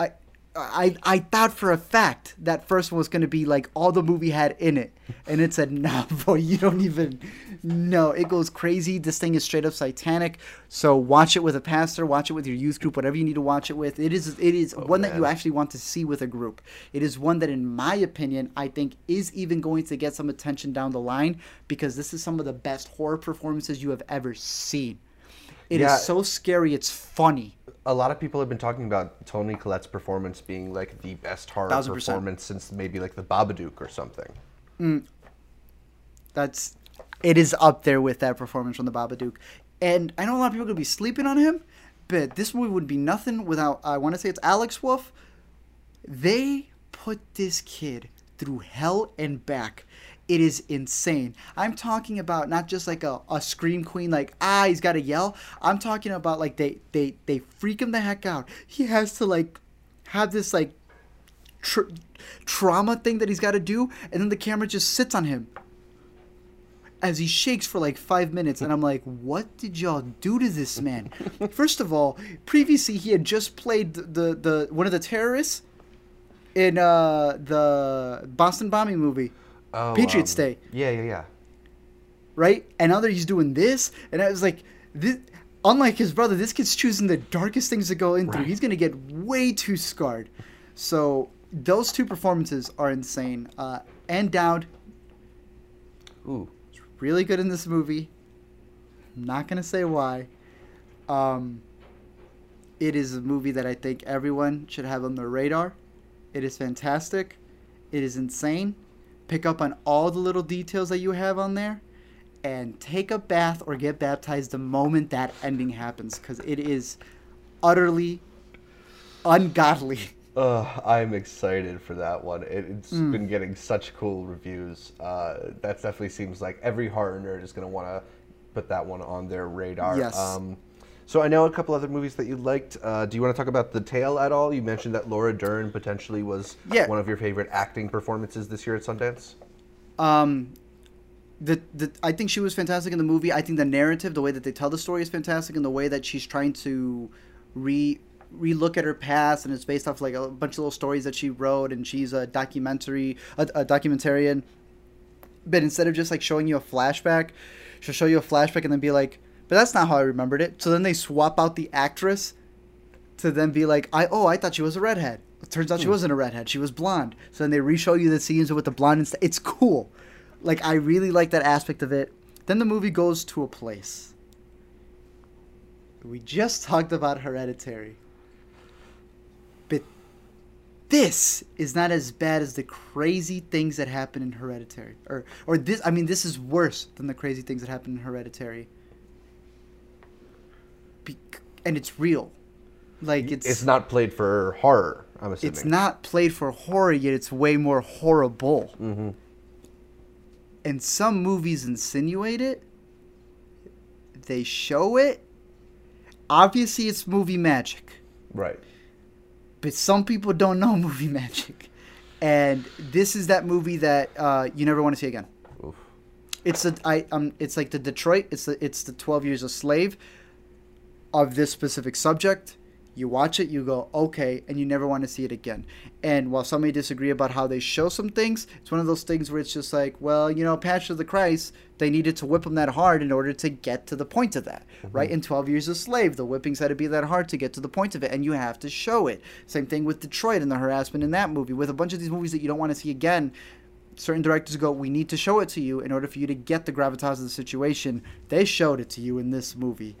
I I I thought for a fact that first one was going to be like all the movie had in it. And it said, nah, boy, you don't even know. It goes crazy. This thing is straight up satanic. So watch it with a pastor. Watch it with your youth group, whatever you need to watch it with. It is it is oh, one man. that you actually want to see with a group. It is one that, in my opinion, I think is even going to get some attention down the line because this is some of the best horror performances you have ever seen. It yeah. is so scary, it's funny. A lot of people have been talking about Toni Collette's performance being like the best horror one thousand percent performance since maybe like The Babadook or something. Mm. That's, it is up there with that performance from The Babadook. And I know a lot of people are going to be sleeping on him, but this movie would be nothing without, I want to say it's Alex Wolff. They put this kid through hell and back. It is insane. I'm talking about not just like a, a scream queen, like, ah, he's got to yell. I'm talking about like they, they, they freak him the heck out. He has to like have this like tra- trauma thing that he's got to do. And then the camera just sits on him as he shakes for like five minutes. And I'm like, what did y'all do to this man? First of all, previously he had just played the, the, the one of the terrorists in uh, the Boston bombing movie. Oh, Patriots um, Day. Yeah, yeah, yeah. Right? And now that he's doing this, and I was like, this, unlike his brother, this kid's choosing the darkest things to go in right. through. He's going to get way too scarred. So those two performances are insane. Uh, and Dowd. Ooh. He's really good in this movie. I'm not going to say why. Um, it is a movie that I think everyone should have on their radar. It is fantastic. It is insane. Pick up on all the little details that you have on there, and take a bath or get baptized the moment that ending happens, because it is utterly ungodly. Uh, I'm excited for that one. It, it's mm. been getting such cool reviews. Uh, that definitely seems like every horror nerd is going to want to put that one on their radar. Yes. Um, so I know a couple other movies that you liked. Uh, do you want to talk about The Tale at all? You mentioned that Laura Dern potentially was yeah. one of your favorite acting performances this year at Sundance. Um, the, the I think she was fantastic in the movie. I think the narrative, the way that they tell the story is fantastic, and the way that she's trying to re re-look at her past, and it's based off like a bunch of little stories that she wrote, and she's a documentary, a, a documentarian. But instead of just like showing you a flashback, she'll show you a flashback and then be like, but that's not how I remembered it. So then they swap out the actress to then be like, I oh, I thought she was a redhead. It turns out she wasn't a redhead. She was blonde. So then they re-show you the scenes with the blonde. And st- it's cool. Like, I really like that aspect of it. Then the movie goes to a place. We just talked about Hereditary. But this is not as bad as the crazy things that happen in Hereditary. Or, or this, I mean, this is worse than the crazy things that happen in Hereditary. Be- and it's real. Like it's, it's not played for horror, I'm assuming. It's not played for horror, yet it's way more horrible. Mm-hmm. And some movies insinuate it. They show it. Obviously, it's movie magic. Right. But some people don't know movie magic. And this is that movie that uh, you never want to see again. Oof. It's a, I, um, it's like the Detroit. It's the, it's the twelve Years a Slave of this specific subject. You watch it, you go, okay, and you never want to see it again. And while some may disagree about how they show some things, it's one of those things where it's just like, well, you know, Passion of the Christ, they needed to whip them that hard in order to get to the point of that, mm-hmm. right? In twelve Years a Slave, the whippings had to be that hard to get to the point of it, and you have to show it. Same thing with Detroit and the harassment in that movie. With a bunch of these movies that you don't want to see again, certain directors go, we need to show it to you in order for you to get the gravitas of the situation. They showed it to you in this movie.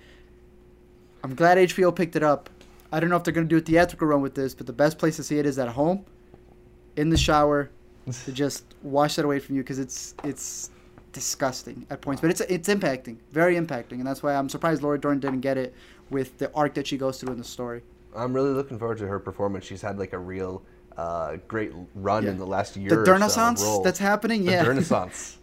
I'm glad H B O picked it up. I don't know if they're going to do a theatrical run with this, but the best place to see it is at home, in the shower, to just wash that away from you because it's it's disgusting at points. But it's it's impacting, very impacting, and that's why I'm surprised Laura Dern didn't get it with the arc that she goes through in the story. I'm really looking forward to her performance. She's had like a real uh, great run yeah. in the last year. The Dernaissance so that's happening, the yeah. The Dernaissance,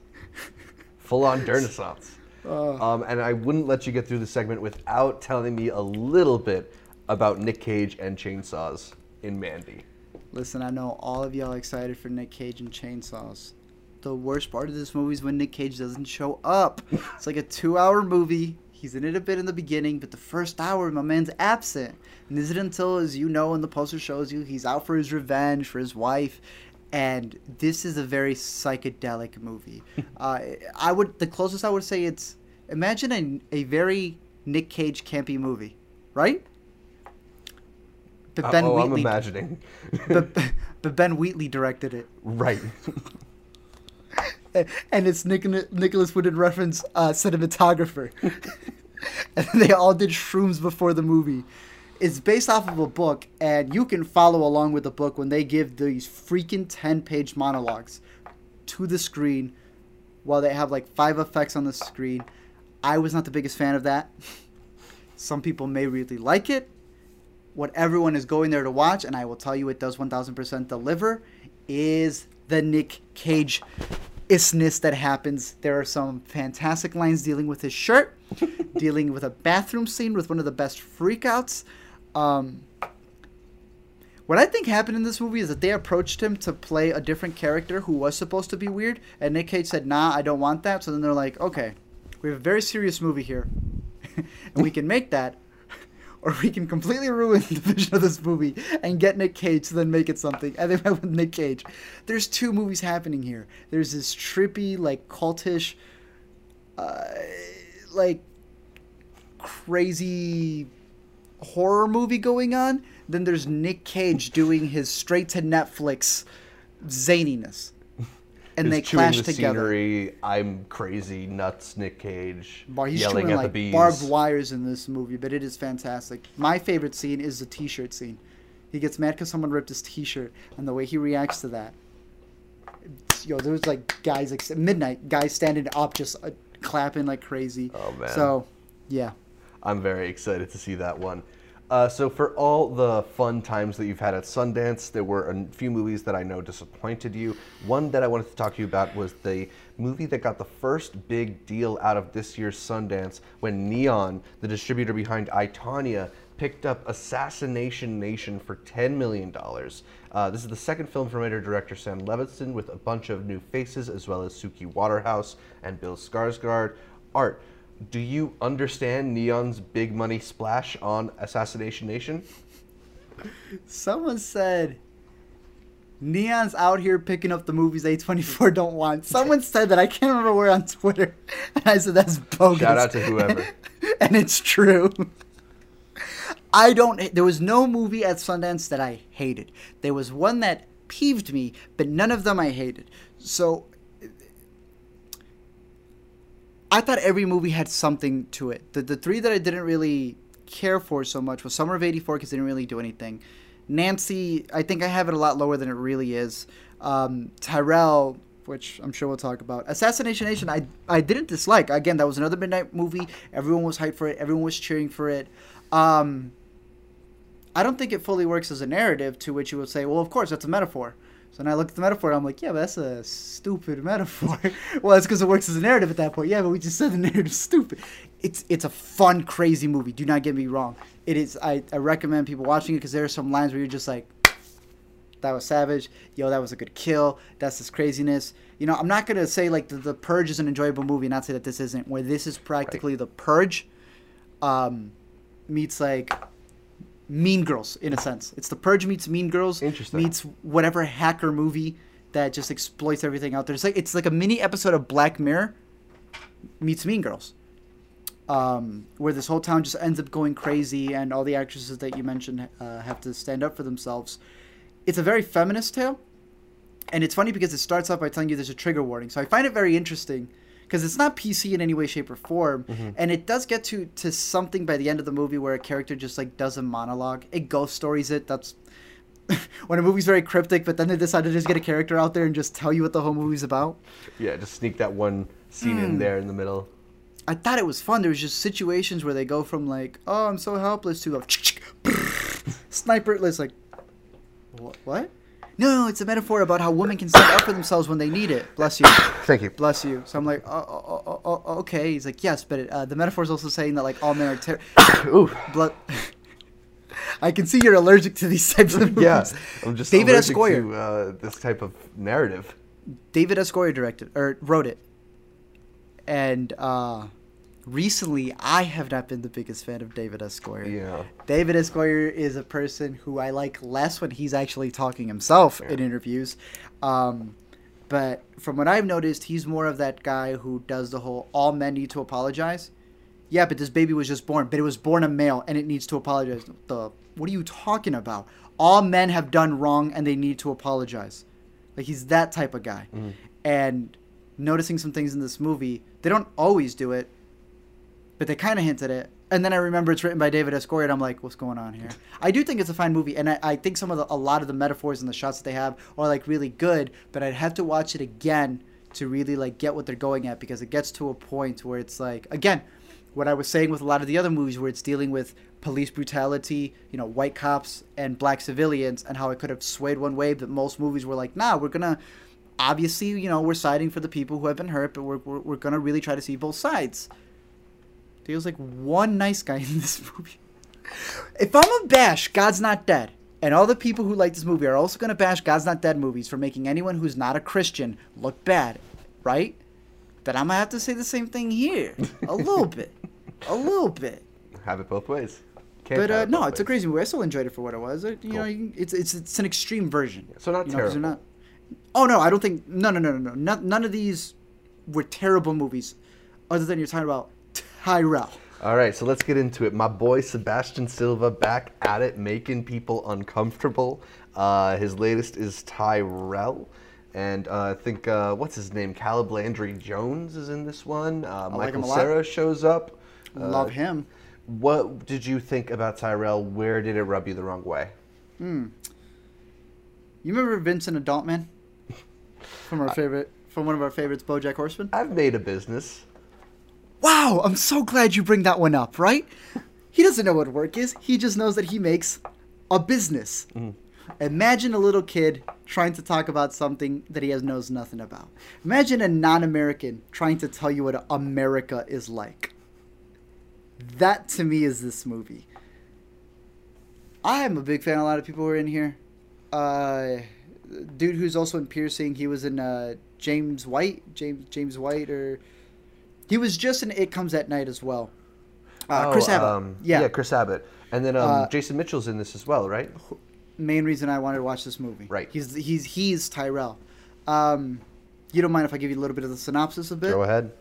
full-on Dernaissance. Uh, um, and I wouldn't let you get through the segment without telling me a little bit about Nick Cage and chainsaws in Mandy. Listen, I know all of y'all excited for Nick Cage and chainsaws. The worst part of this movie is when Nick Cage doesn't show up. It's like a two-hour movie. He's in it a bit in the beginning, but the first hour, my man's absent. And is it until, as you know, and the poster shows you, he's out for his revenge, for his wife. And this is a very psychedelic movie. uh, I would, the closest I would say it's, imagine a, a very Nick Cage campy movie, right? But Ben uh, oh, Wheatley, I'm imagining. but, but Ben Wheatley directed it. Right. And it's Nick, Nicholas Wooden reference uh, cinematographer. And they all did shrooms before the movie. It's based off of a book, and you can follow along with the book when they give these freaking ten-page monologues to the screen while they have like five effects on the screen. I was not the biggest fan of that. Some people may really like it. What everyone is going there to watch, and I will tell you it does one thousand percent deliver, is the Nick Cage-ishness that happens. There are some fantastic lines dealing with his shirt, dealing with a bathroom scene with one of the best freakouts. Um, what I think happened in this movie is that they approached him to play a different character who was supposed to be weird, and Nick Cage said, nah, I don't want that. So then they're like, okay, we have a very serious movie here, and we can make that. Or we can completely ruin the vision of this movie and get Nick Cage to then make it something. And they went with Nick Cage. There's two movies happening here. There's this trippy, like, cultish, uh, like, crazy horror movie going on. Then there's Nick Cage doing his straight-to-Netflix zaniness. And they clash the together. Scenery, I'm crazy, nuts, Nick Cage, Bar, he's yelling at like the bees. Barbed wires in this movie, but it is fantastic. My favorite scene is the T-shirt scene. He gets mad because someone ripped his T-shirt, and the way he reacts to that. Yo, there was like guys at midnight, guys standing up, just uh, clapping like crazy. Oh man! So, yeah. I'm very excited to see that one. Uh, so for all the fun times that you've had at Sundance, there were a few movies that I know disappointed you. One that I wanted to talk to you about was the movie that got the first big deal out of this year's Sundance when Neon, the distributor behind I, Tonya, picked up Assassination Nation for ten million dollars. Uh, this is the second film from writer-director Sam Levinson with a bunch of new faces as well as Suki Waterhouse and Bill Skarsgård. Art. Do you understand Neon's big money splash on Assassination Nation? Someone said, Neon's out here picking up the movies A twenty-four don't want. Someone said that. I can't remember where on Twitter. And I said, that's bogus. Shout out to whoever. And it's true. I don't, there was no movie at Sundance that I hated. There was one that peeved me, but none of them I hated. So I thought every movie had something to it. The the three that I didn't really care for so much was Summer of eighty-four because they didn't really do anything. Nancy, I think I have it a lot lower than it really is. Um, Tyrell, which I'm sure we'll talk about. Assassination Nation, I, I didn't dislike. Again, that was another midnight movie. Everyone was hyped for it. Everyone was cheering for it. Um, I don't think it fully works as a narrative, to which you would say, well, of course, that's a metaphor. So when I look at the metaphor, I'm like, yeah, but that's a stupid metaphor. Well, it's because it works as a narrative at that point. Yeah, but we just said the narrative's stupid. It's it's a fun, crazy movie. Do not get me wrong. It is. I, I recommend people watching it because there are some lines where you're just like, that was savage. Yo, that was a good kill. That's this craziness. You know, I'm not going to say, like, The, the Purge is an enjoyable movie and not say that this isn't, where this is practically right. The Purge um, meets, like... Mean Girls, in a sense. It's The Purge meets Mean Girls meets whatever hacker movie that just exploits everything out there. It's like it's like a mini episode of Black Mirror meets Mean Girls, um, where this whole town just ends up going crazy and all the actresses that you mentioned uh, have to stand up for themselves. It's a very feminist tale, and it's funny because it starts off by telling you there's a trigger warning. So I find it very interesting because it's not P C in any way, shape, or form. Mm-hmm. And it does get to, to something by the end of the movie where a character just, like, does a monologue. It ghost stories it. That's when a movie's very cryptic, but then they decide to just get a character out there and just tell you what the whole movie's about. Yeah, just sneak that one scene mm. in there in the middle. I thought it was fun. There was just situations where they go from, like, oh, I'm so helpless, to, like, sniper. It's like, what? What? No, it's a metaphor about how women can stand up for themselves when they need it. Bless you. Thank you. Bless you. So I'm like, oh, oh, oh, oh okay. He's like, yes, but it, uh, the metaphor is also saying that, like, all men are ter- Ooh. Blood. I can see you're allergic to these types of movies. Yeah, I'm just David allergic Escoyer. to uh, this type of narrative. David Escoyer directed, or wrote it. And uh, recently, I have not been the biggest fan of David Escoyer. Yeah. David Escoyer is a person who I like less when he's actually talking himself yeah. in interviews. Um, but from what I've noticed, he's more of that guy who does the whole, all men need to apologize. Yeah, but this baby was just born, but it was born a male and it needs to apologize. The What are you talking about? All men have done wrong and they need to apologize. Like, he's that type of guy. Mm. And noticing some things in this movie, they don't always do it, but they kind of hinted it. And then I remember it's written by David Escoyer, and I'm like, what's going on here? I do think it's a fine movie, and I, I think some of the, a lot of the metaphors and the shots that they have are, like, really good, but I'd have to watch it again to really, like, get what they're going at, because it gets to a point where it's like, again, what I was saying with a lot of the other movies where it's dealing with police brutality, you know, white cops and black civilians, and how it could have swayed one way, but most movies were like, nah, we're going to, obviously, you know, we're siding for the people who have been hurt, but we're we're, we're going to really try to see both sides. There was, like, one nice guy in this movie. If I'm gonna bash God's Not Dead, and all the people who like this movie are also going to bash God's Not Dead movies for making anyone who's not a Christian look bad, right? Then I'm going to have to say the same thing here. A little bit. A little bit. Have it both ways. Can't but, uh, no, ways. It's a crazy movie. I still enjoyed it for what it was. It, you cool. know, you can, it's, it's it's an extreme version. So not you terrible. Know, not, oh, no, I don't think... No, no, no, no, no. None, none of these were terrible movies, other than you're talking about... Tyrell. All right, so let's get into it. My boy Sebastian Silva back at it, making people uncomfortable. Uh, his latest is Tyrell, and uh, I think uh, what's his name? Caleb Landry-Jones is in this one. Uh, Michael like Cera shows up. Uh, Love him. What did you think about Tyrell? Where did it rub you the wrong way? Mm. You remember Vincent Adultman from our favorite, from one of our favorites, BoJack Horseman? I've made a business. Wow, I'm so glad you bring that one up, right? He doesn't know what work is. He just knows that he makes a business. Mm. Imagine a little kid trying to talk about something that he has knows nothing about. Imagine a non-American trying to tell you what America is like. That, to me, is this movie. I am a big fan of a lot of people who are in here. Uh, dude who's also in Piercing, he was in uh, James White. James James White or... He was just in It Comes at Night as well. Uh, oh, Chris Abbott. Um, yeah. yeah, Chris Abbott. And then um, uh, Jason Mitchell's in this as well, right? Main reason I wanted to watch this movie. Right. He's he's he's Tyrell. Um, you don't mind if I give you a little bit of the synopsis a bit? Go ahead.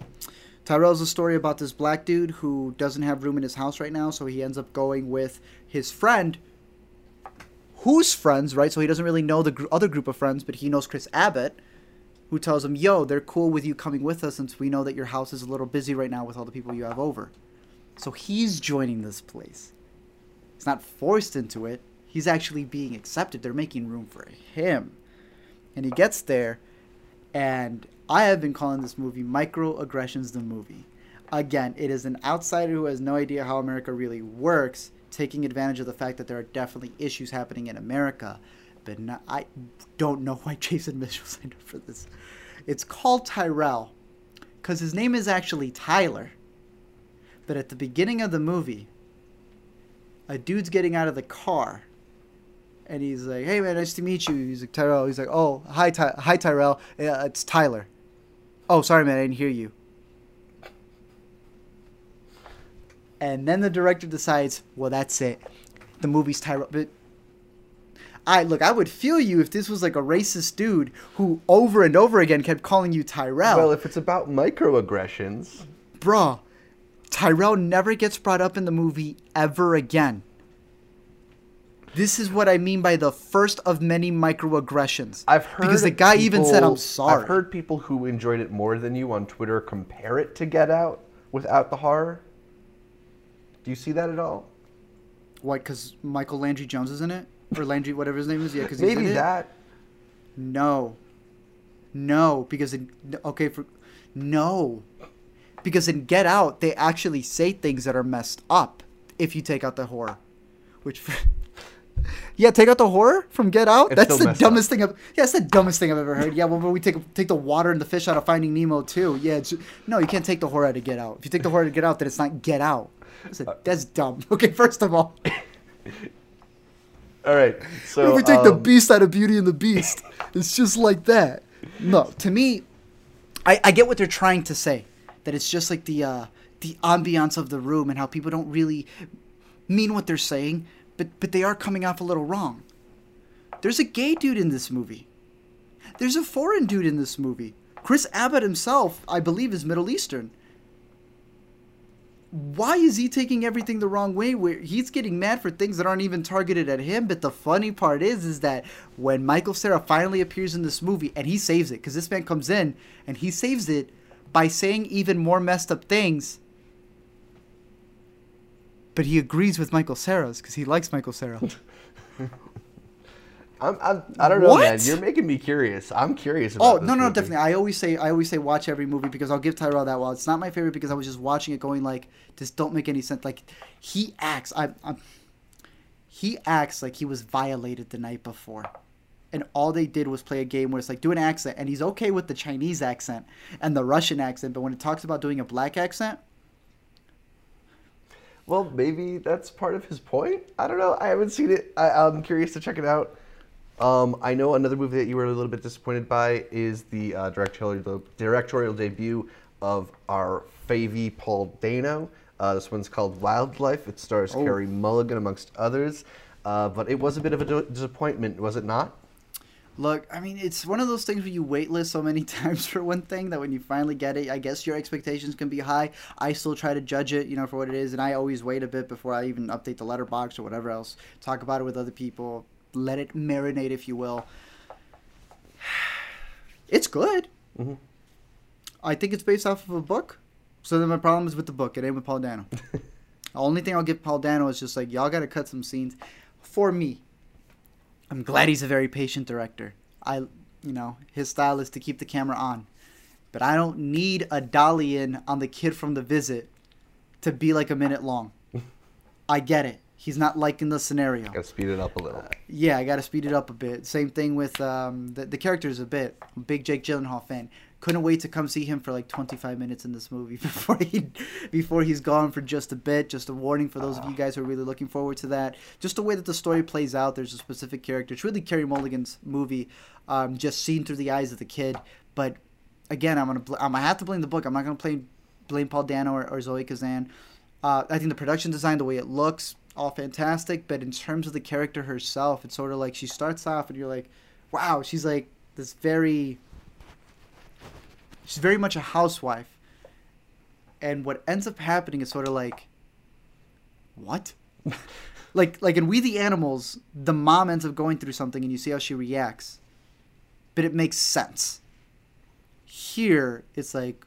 Tyrell's a story about this black dude who doesn't have room in his house right now, so he ends up going with his friend, who's friends, right? So he doesn't really know the gr- other group of friends, but he knows Chris Abbott, who tells him, yo, they're cool with you coming with us since we know that your house is a little busy right now with all the people you have over. So he's joining this place. He's not forced into it. He's actually being accepted. They're making room for him. And he gets there, and I have been calling this movie Microaggressions the Movie. Again, it is an outsider who has no idea how America really works, taking advantage of the fact that there are definitely issues happening in America. But not, I don't know why Jason Mitchell signed up for this. It's called Tyrell, because his name is actually Tyler. But at the beginning of the movie, a dude's getting out of the car, and he's like, "Hey man, nice to meet you." He's like, "Tyrell." He's like, "Oh, hi, Ty- hi, Tyrell. Uh, it's Tyler." "Oh, sorry man, I didn't hear you." And then the director decides, well, that's it. The movie's Tyrell. But I look, I would feel you if this was like a racist dude who over and over again kept calling you Tyrell. Well, if it's about microaggressions. Bruh, Tyrell never gets brought up in the movie ever again. This is what I mean by the first of many microaggressions. I've heard because the guy people, even said, "I'm sorry." I've heard people who enjoyed it more than you on Twitter compare it to Get Out without the horror. Do you see that at all? What, because Michael Landry Jones is in it? Or Landry, whatever his name is? Yeah, because he's maybe in that. It? No. No, because... In, okay, for... No. Because in Get Out, they actually say things that are messed up if you take out the horror. Which... Yeah, take out the horror from Get Out? It's that's the dumbest up. thing I've... Yeah, that's the dumbest thing I've ever heard. Yeah, well, we take take the water and the fish out of Finding Nemo, too. Yeah, it's, no, you can't take the horror out of Get Out. If you take the horror out of Get Out, then it's not Get Out. Listen, uh, that's dumb. Okay, first of all. All right. So if we take um, the beast out of Beauty and the Beast, it's just like that. No, to me, I, I get what they're trying to say. That it's just like the uh, the ambiance of the room and how people don't really mean what they're saying, but, but they are coming off a little wrong. There's a gay dude in this movie. There's a foreign dude in this movie. Chris Abbott himself, I believe, is Middle Eastern. Why is he taking everything the wrong way where he's getting mad for things that aren't even targeted at him? But the funny part is, is that when Michael Cera finally appears in this movie and he saves it, because this man comes in and he saves it by saying even more messed up things. But he agrees with Michael Cera's because he likes Michael Cera. I'm, I'm, I don't know, what? man. You're making me curious. I'm curious about Oh, no, no, movie. definitely. I always say I always say watch every movie because I'll give Tyrell that while it's not my favorite because I was just watching it going like, this don't make any sense. Like, he acts. I, I'm, he acts like he was violated the night before. And all they did was play a game where it's like, do an accent. And he's okay with the Chinese accent and the Russian accent. But when it talks about doing a black accent... Well, maybe that's part of his point. I don't know. I haven't seen it. I, I'm curious to check it out. Um, I know another movie that you were a little bit disappointed by is the uh, directorial, directorial debut of our favy Paul Dano. Uh, this one's called Wildlife. It stars oh. Carey Mulligan, amongst others. Uh, but it was a bit of a disappointment, was it not? Look, I mean, it's one of those things where you waitlist so many times for one thing that when you finally get it, I guess your expectations can be high. I still try to judge it, you know, for what it is. And I always wait a bit before I even update the letterbox or whatever else, talk about it with other people. Let it marinate, if you will. It's good. Mm-hmm. I think it's based off of a book. So then my problem is with the book. It ain't with Paul Dano. The only thing I'll give Paul Dano is just like, y'all got to cut some scenes. For me, I'm glad he's a very patient director. I, you know, his style is to keep the camera on. But I don't need a dolly in on the kid from The Visit to be like a minute long. I get it. He's not liking the scenario. Gotta speed it up a little. Uh, yeah, I gotta speed it up a bit. Same thing with um, the, the characters a bit. I'm a big Jake Gyllenhaal fan. Couldn't wait to come see him for like twenty-five minutes in this movie before he, before he's gone for just a bit. Just a warning for those uh. of you guys who are really looking forward to that. Just the way that the story plays out. There's a specific character. It's really Carey Mulligan's movie, um, just seen through the eyes of the kid. But again, I'm gonna bl- I'm gonna have to blame the book. I'm not gonna blame blame Paul Dano or, or Zoe Kazan. Uh, I think the production design, the way it looks. All fantastic, but in terms of the character herself, it's sort of like she starts off and you're like, wow, she's like this very, she's very much a housewife. And what ends up happening is sort of like, what? like, like in We the Animals, the mom ends up going through something and you see how she reacts, but it makes sense. Here, it's like,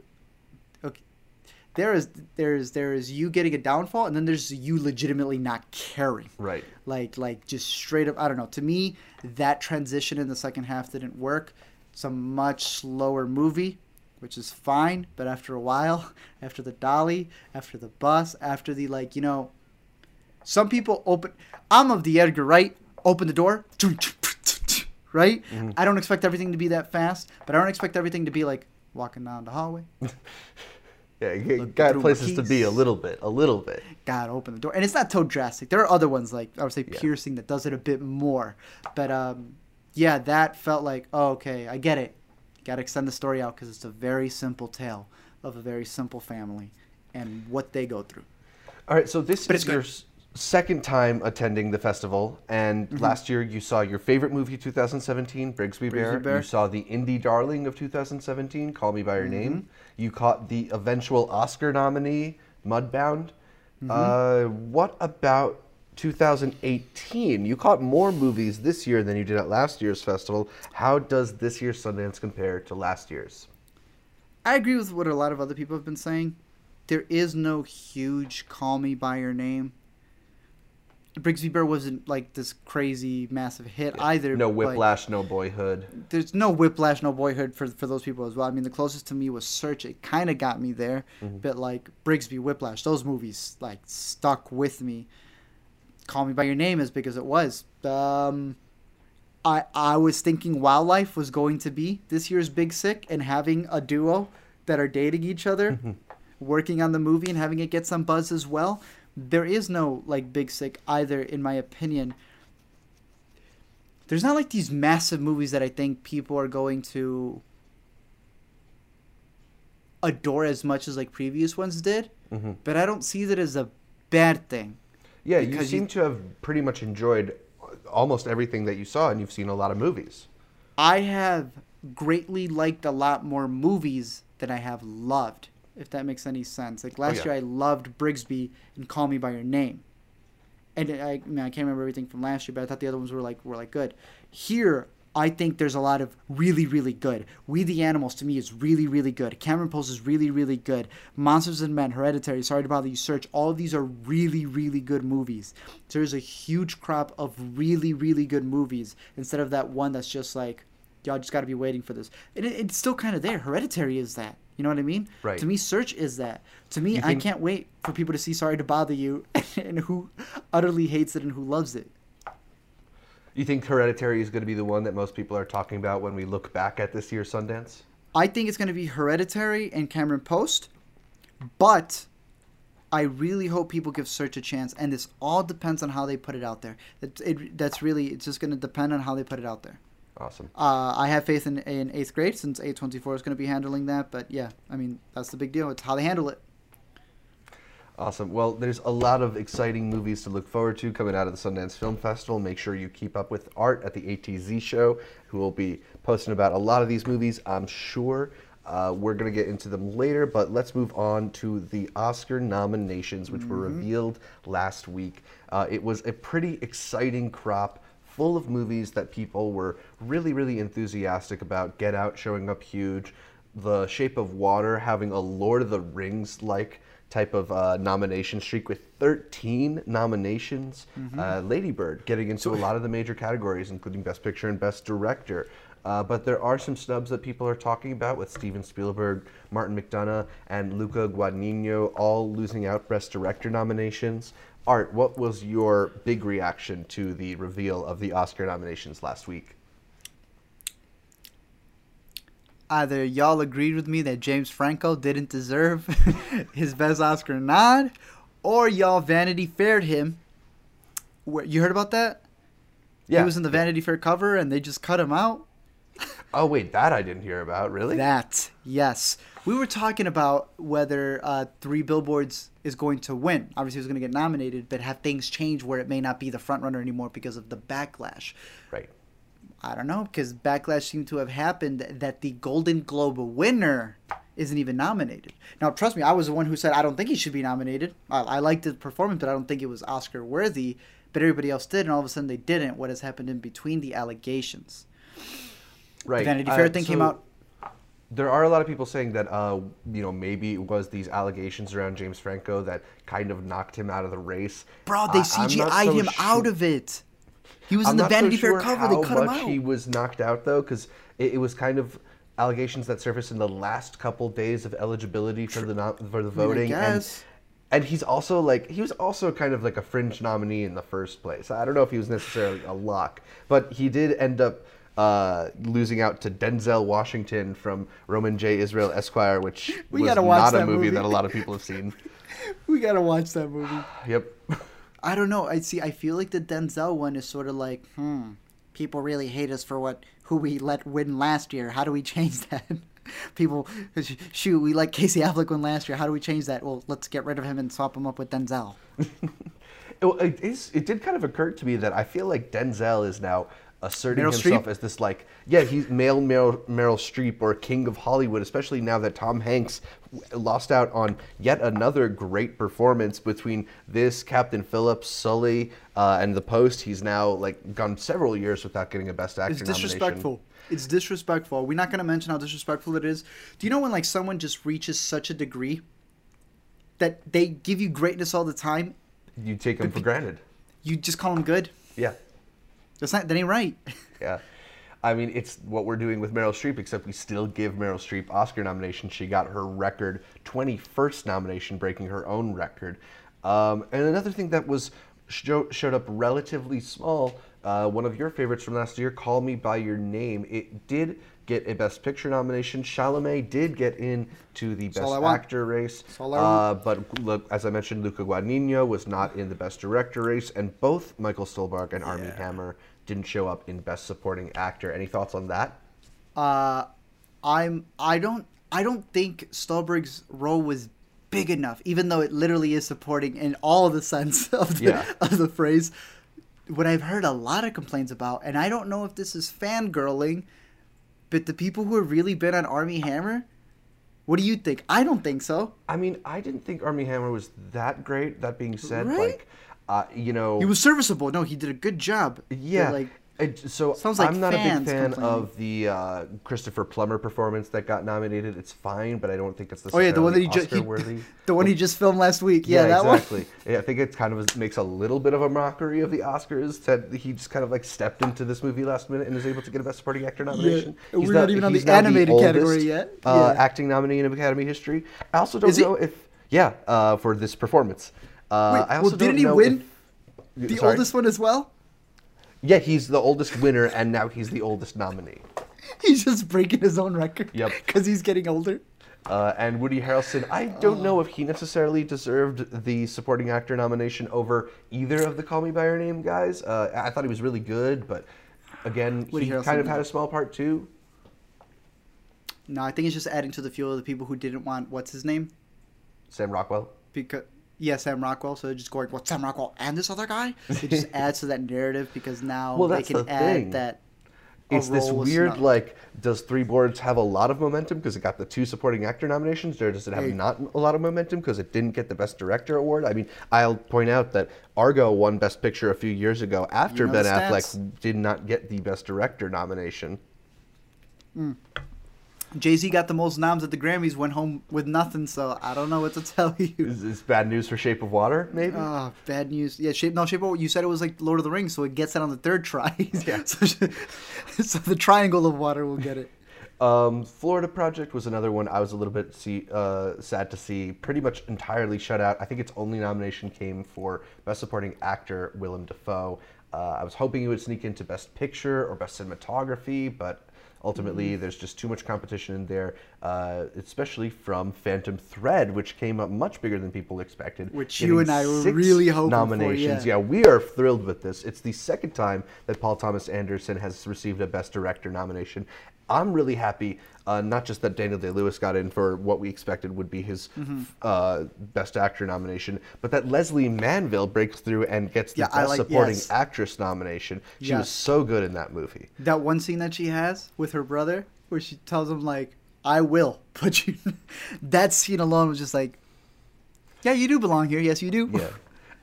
there is there is there is you getting a downfall, and then there's you legitimately not caring. Right. Like like just straight up. I don't know. To me, that transition in the second half didn't work. It's a much slower movie, which is fine. But after a while, after the dolly, after the bus, after the like, you know, some people open. I'm of the Edgar Wright. Open the door. Right. Mm-hmm. I don't expect everything to be that fast, but I don't expect everything to be like walking down the hallway. Yeah, you got places to be a little bit, a little bit. Gotta open the door. And it's not so drastic. There are other ones, like, I would say, yeah. Piercing, that does it a bit more. But, um, yeah, that felt like, oh, okay, I get it. Gotta extend the story out because it's a very simple tale of a very simple family and what they go through. All right, so this but is your second time attending the festival. And mm-hmm. last year you saw your favorite movie of two thousand seventeen, Brigsby Bear. Bear. You saw the indie darling of two thousand seventeen, Call Me by Your mm-hmm. Name. You caught the eventual Oscar nominee, Mudbound. Mm-hmm. Uh, what about two thousand eighteen? You caught more movies this year than you did at last year's festival. How does this year's Sundance compare to last year's? I agree with what a lot of other people have been saying. There is no huge Call Me by Your Name. Brigsby Bear wasn't like this crazy massive hit yeah. either. No Whiplash, like, no Boyhood. There's no Whiplash, no Boyhood for for those people as well. I mean, the closest to me was Search. It kind of got me there, mm-hmm. but like Brigsby, Whiplash, those movies like stuck with me. Call Me by Your Name, as big as it was. Um, I I was thinking Wildlife was going to be this year's Big Sick, and having a duo that are dating each other, mm-hmm. working on the movie and having it get some buzz as well. There is no, like, Big Sick either, in my opinion. There's not, like, these massive movies that I think people are going to adore as much as, like, previous ones did. Mm-hmm. But I don't see that as a bad thing. Yeah, you seem you, to have pretty much enjoyed almost everything that you saw, and you've seen a lot of movies. I have greatly liked a lot more movies than I have loved, if that makes any sense. Like last oh, yeah. year, I loved Brigsby and Call Me by Your Name, and I, I mean, I can't remember everything from last year, but I thought the other ones were like were like good. Here, I think there's a lot of really really good. We the Animals to me is really really good. Cameron Post is really really good. Monsters and Men, Hereditary, Sorry to Bother You, Search. All of these are really really good movies. So there's a huge crop of really really good movies instead of that one that's just like, y'all just got to be waiting for this. And it, it's still kind of there. Hereditary is that. You know what I mean? Right. To me, Search is that. To me, I can't wait for people to see Sorry to Bother You and who utterly hates it and who loves it. You think Hereditary is going to be the one that most people are talking about when we look back at this year's Sundance? I think it's going to be Hereditary and Cameron Post, but I really hope people give Search a chance, and this all depends on how they put it out there. It, it, that's really, it's just going to depend on how they put it out there. Awesome. Uh, I have faith in, in eighth grade since A twenty-four is going to be handling that. But, yeah, I mean, that's the big deal. It's how they handle it. Awesome. Well, there's a lot of exciting movies to look forward to coming out of the Sundance Film Festival. Make sure you keep up with Art at the A T Z show, who will be posting about a lot of these movies, I'm sure. Uh, we're going to get into them later, but let's move on to the Oscar nominations, which mm-hmm. were revealed last week. Uh, it was a pretty exciting crop, full of movies that people were really, really enthusiastic about. Get Out showing up huge, The Shape of Water having a Lord of the Rings-like type of uh, nomination streak with thirteen nominations. Mm-hmm. uh, Lady Bird getting into a lot of the major categories, including Best Picture and Best Director. Uh, but there are some snubs that people are talking about, with Steven Spielberg, Martin McDonough, and Luca Guadagnino all losing out Best Director nominations. Art, what was your big reaction to the reveal of the Oscar nominations last week? Either y'all agreed with me that James Franco didn't deserve his best Oscar nod, or y'all vanity faired him. You heard about that? Yeah. He was in the Vanity Fair cover, and they just cut him out. Oh, wait, that I didn't hear about, really? That, yes. We were talking about whether uh, Three Billboards is going to win. Obviously, it was going to get nominated, but have things changed where it may not be the frontrunner anymore because of the backlash. Right. I don't know, because backlash seemed to have happened that the Golden Globe winner isn't even nominated. Now, trust me, I was the one who said I don't think he should be nominated. I, I liked the performance, but I don't think it was Oscar-worthy, but everybody else did, and all of a sudden they didn't. What has happened in between the allegations? Right. The Vanity Fair uh, thing so came out. there are a lot of people saying that, uh, you know, maybe it was these allegations around James Franco that kind of knocked him out of the race. Bro, they C G I'd him out of it. He was in the Vanity Fair cover. They cut him out. I'm not so sure how much he was knocked out, though, because it, it was kind of allegations that surfaced in the last couple days of eligibility for the for the voting. I mean, I guess. And, and he's also like he was also kind of like a fringe nominee in the first place. I don't know if he was necessarily a lock, but he did end up. Uh, losing out to Denzel Washington from Roman J. Israel Esquire, which we was gotta watch not a movie, movie that a lot of people have seen. We gotta watch that movie. Yep. I don't know. I see. I feel like the Denzel one is sort of like, hmm, people really hate us for what who we let win last year. How do we change that? People, shoot, we let Casey Affleck win last year. How do we change that? Well, let's get rid of him and swap him up with Denzel. it, is, it did kind of occur to me that I feel like Denzel is now asserting Meryl himself Streep? As this, like, yeah, he's male Meryl, Meryl Streep or King of Hollywood, especially now that Tom Hanks lost out on yet another great performance between this, Captain Phillips, Sully, uh, and The Post. He's now, like, gone several years without getting a Best Actor nomination. It's disrespectful. Nomination. It's disrespectful. We're not going to mention how disrespectful it is. Do you know when, like, someone just reaches such a degree that they give you greatness all the time? You take them for granted. You just call them good? Yeah. That's not, that ain't right. Yeah. I mean, it's what we're doing with Meryl Streep, except we still give Meryl Streep Oscar nominations. She got her record twenty-first nomination, breaking her own record. Um, and another thing that was show, showed up relatively small, uh, one of your favorites from last year, Call Me by Your Name. It did get a Best Picture nomination. Chalamet did get in to the Best Actor race. Uh, but look, as I mentioned, Luca Guadagnino was not in the Best Director race, and both Michael Stuhlbarg and Armie yeah. Hammer didn't show up in Best Supporting Actor. Any thoughts on that? Uh, I'm I don't I don't think Stuhlbarg's role was big enough, even though it literally is supporting in all the sense of the, yeah. of the phrase. What I've heard a lot of complaints about, and I don't know if this is fangirling, but the people who have really been on Armie Hammer, what do you think? I don't think so. I mean, I didn't think Armie Hammer was that great. That being said, right? like, uh, you know, he was serviceable. No, he did a good job. Yeah. Like, it, so sounds like I'm not a big fan of the uh, Christopher Plummer performance that got nominated. It's fine, but I don't think it's the. Oh yeah, the one that he just worthy. The one he just filmed last week. Yeah, yeah that exactly. one. Yeah, I think it kind of makes a little bit of a mockery of the Oscars that he just kind of like stepped into this movie last minute and was able to get a Best Supporting Actor nomination. Yeah. He's We're not, not even on the animated the category oldest, yet. Yeah. Uh, acting nominee in Academy history. I also don't Is know he... if yeah uh, for this performance. Uh, Wait, I also well, didn't he win if... the Sorry. oldest one as well? Yeah, he's the oldest winner, and now he's the oldest nominee. He's just breaking his own record. Yep. Because he's getting older. Uh, and Woody Harrelson, I don't oh. know if he necessarily deserved the Supporting Actor nomination over either of the Call Me By Your Name guys. Uh, I thought he was really good, but again, Woody he Harrelson kind of had a small part too. No, I think it's just adding to the fuel of the people who didn't want, what's his name? Sam Rockwell. Because... Yeah, Sam Rockwell. So they're just going, well, Sam Rockwell and this other guy? It just adds to that narrative because now well, they can the add thing. that. It's this weird, not... like, does Three Billboards have a lot of momentum because it got the two Supporting Actor nominations, or does it have hey. not a lot of momentum because it didn't get the Best Director award? I mean, I'll point out that Argo won Best Picture a few years ago after you know Ben Affleck did not get the Best Director nomination. Mm. Jay-Z got the most noms at the Grammys, went home with nothing, so I don't know what to tell you. Is this bad news for Shape of Water, maybe? Oh, bad news. Yeah, Shape, no, Shape of Water, you said it was like Lord of the Rings, so it gets it on the third try. Yeah. so, so the Triangle of Water will get it. Um, Florida Project was another one I was a little bit see, uh, sad to see. Pretty much entirely shut out. I think its only nomination came for Best Supporting Actor, Willem Dafoe. Uh, I was hoping it would sneak into Best Picture or Best Cinematography, but... Ultimately, mm-hmm. there's just too much competition in there, uh, especially from Phantom Thread, which came up much bigger than people expected. Which you and I were really hoping nominations. for. Yeah. yeah, we are thrilled with this. It's the second time that Paul Thomas Anderson has received a Best Director nomination. I'm really happy, uh, not just that Daniel Day-Lewis got in for what we expected would be his mm-hmm. uh, Best Actor nomination, but that Leslie Manville breaks through and gets the yeah, Best like, Supporting yes. Actress nomination. She yes. was so good in that movie. That one scene that she has with her brother where she tells him, like, I will put you... that scene alone was just like, yeah, you do belong here. Yes, you do. Yeah.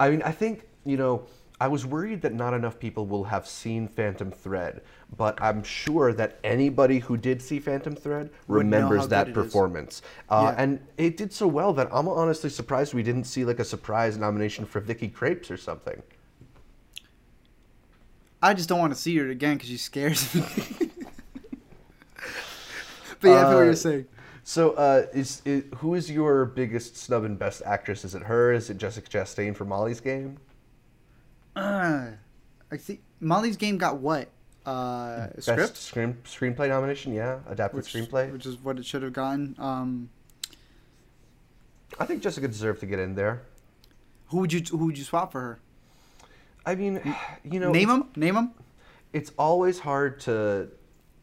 I mean, I think, you know... I was worried that not enough people will have seen Phantom Thread, but I'm sure that anybody who did see Phantom Thread remembers that performance. Uh, yeah. And it did so well that I'm honestly surprised we didn't see like a surprise nomination for Vicky Krieps or something. I just don't want to see her again because she scares me. But yeah, I feel uh, what you're saying. So, uh, is, is who is your biggest snub and best actress? Is it her? Is it Jessica Chastain for Molly's Game? Uh, I think Molly's Game got what? Uh, best script? Screen, screenplay nomination, yeah. Adapted which, screenplay. Which is what it should have gotten. Um, I think Jessica deserved to get in there. Who would you Who would you swap for her? I mean, you know... Name them? Name them? It's always hard to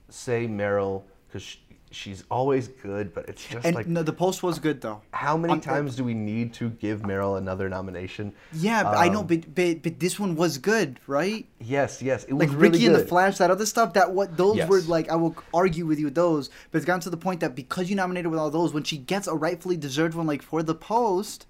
say Meryl because she, she's always good, but it's just and like... No, the post was good, though. How many um, times do we need to give Meryl another nomination? Yeah, um, I know, but, but but this one was good, right? Yes, yes. It was like really Ricky good. And the Flash, that other stuff, that what those yes. were like, I will argue with you with those, but it's gotten to the point that because you nominated with all those, when she gets a rightfully deserved one, like for the post...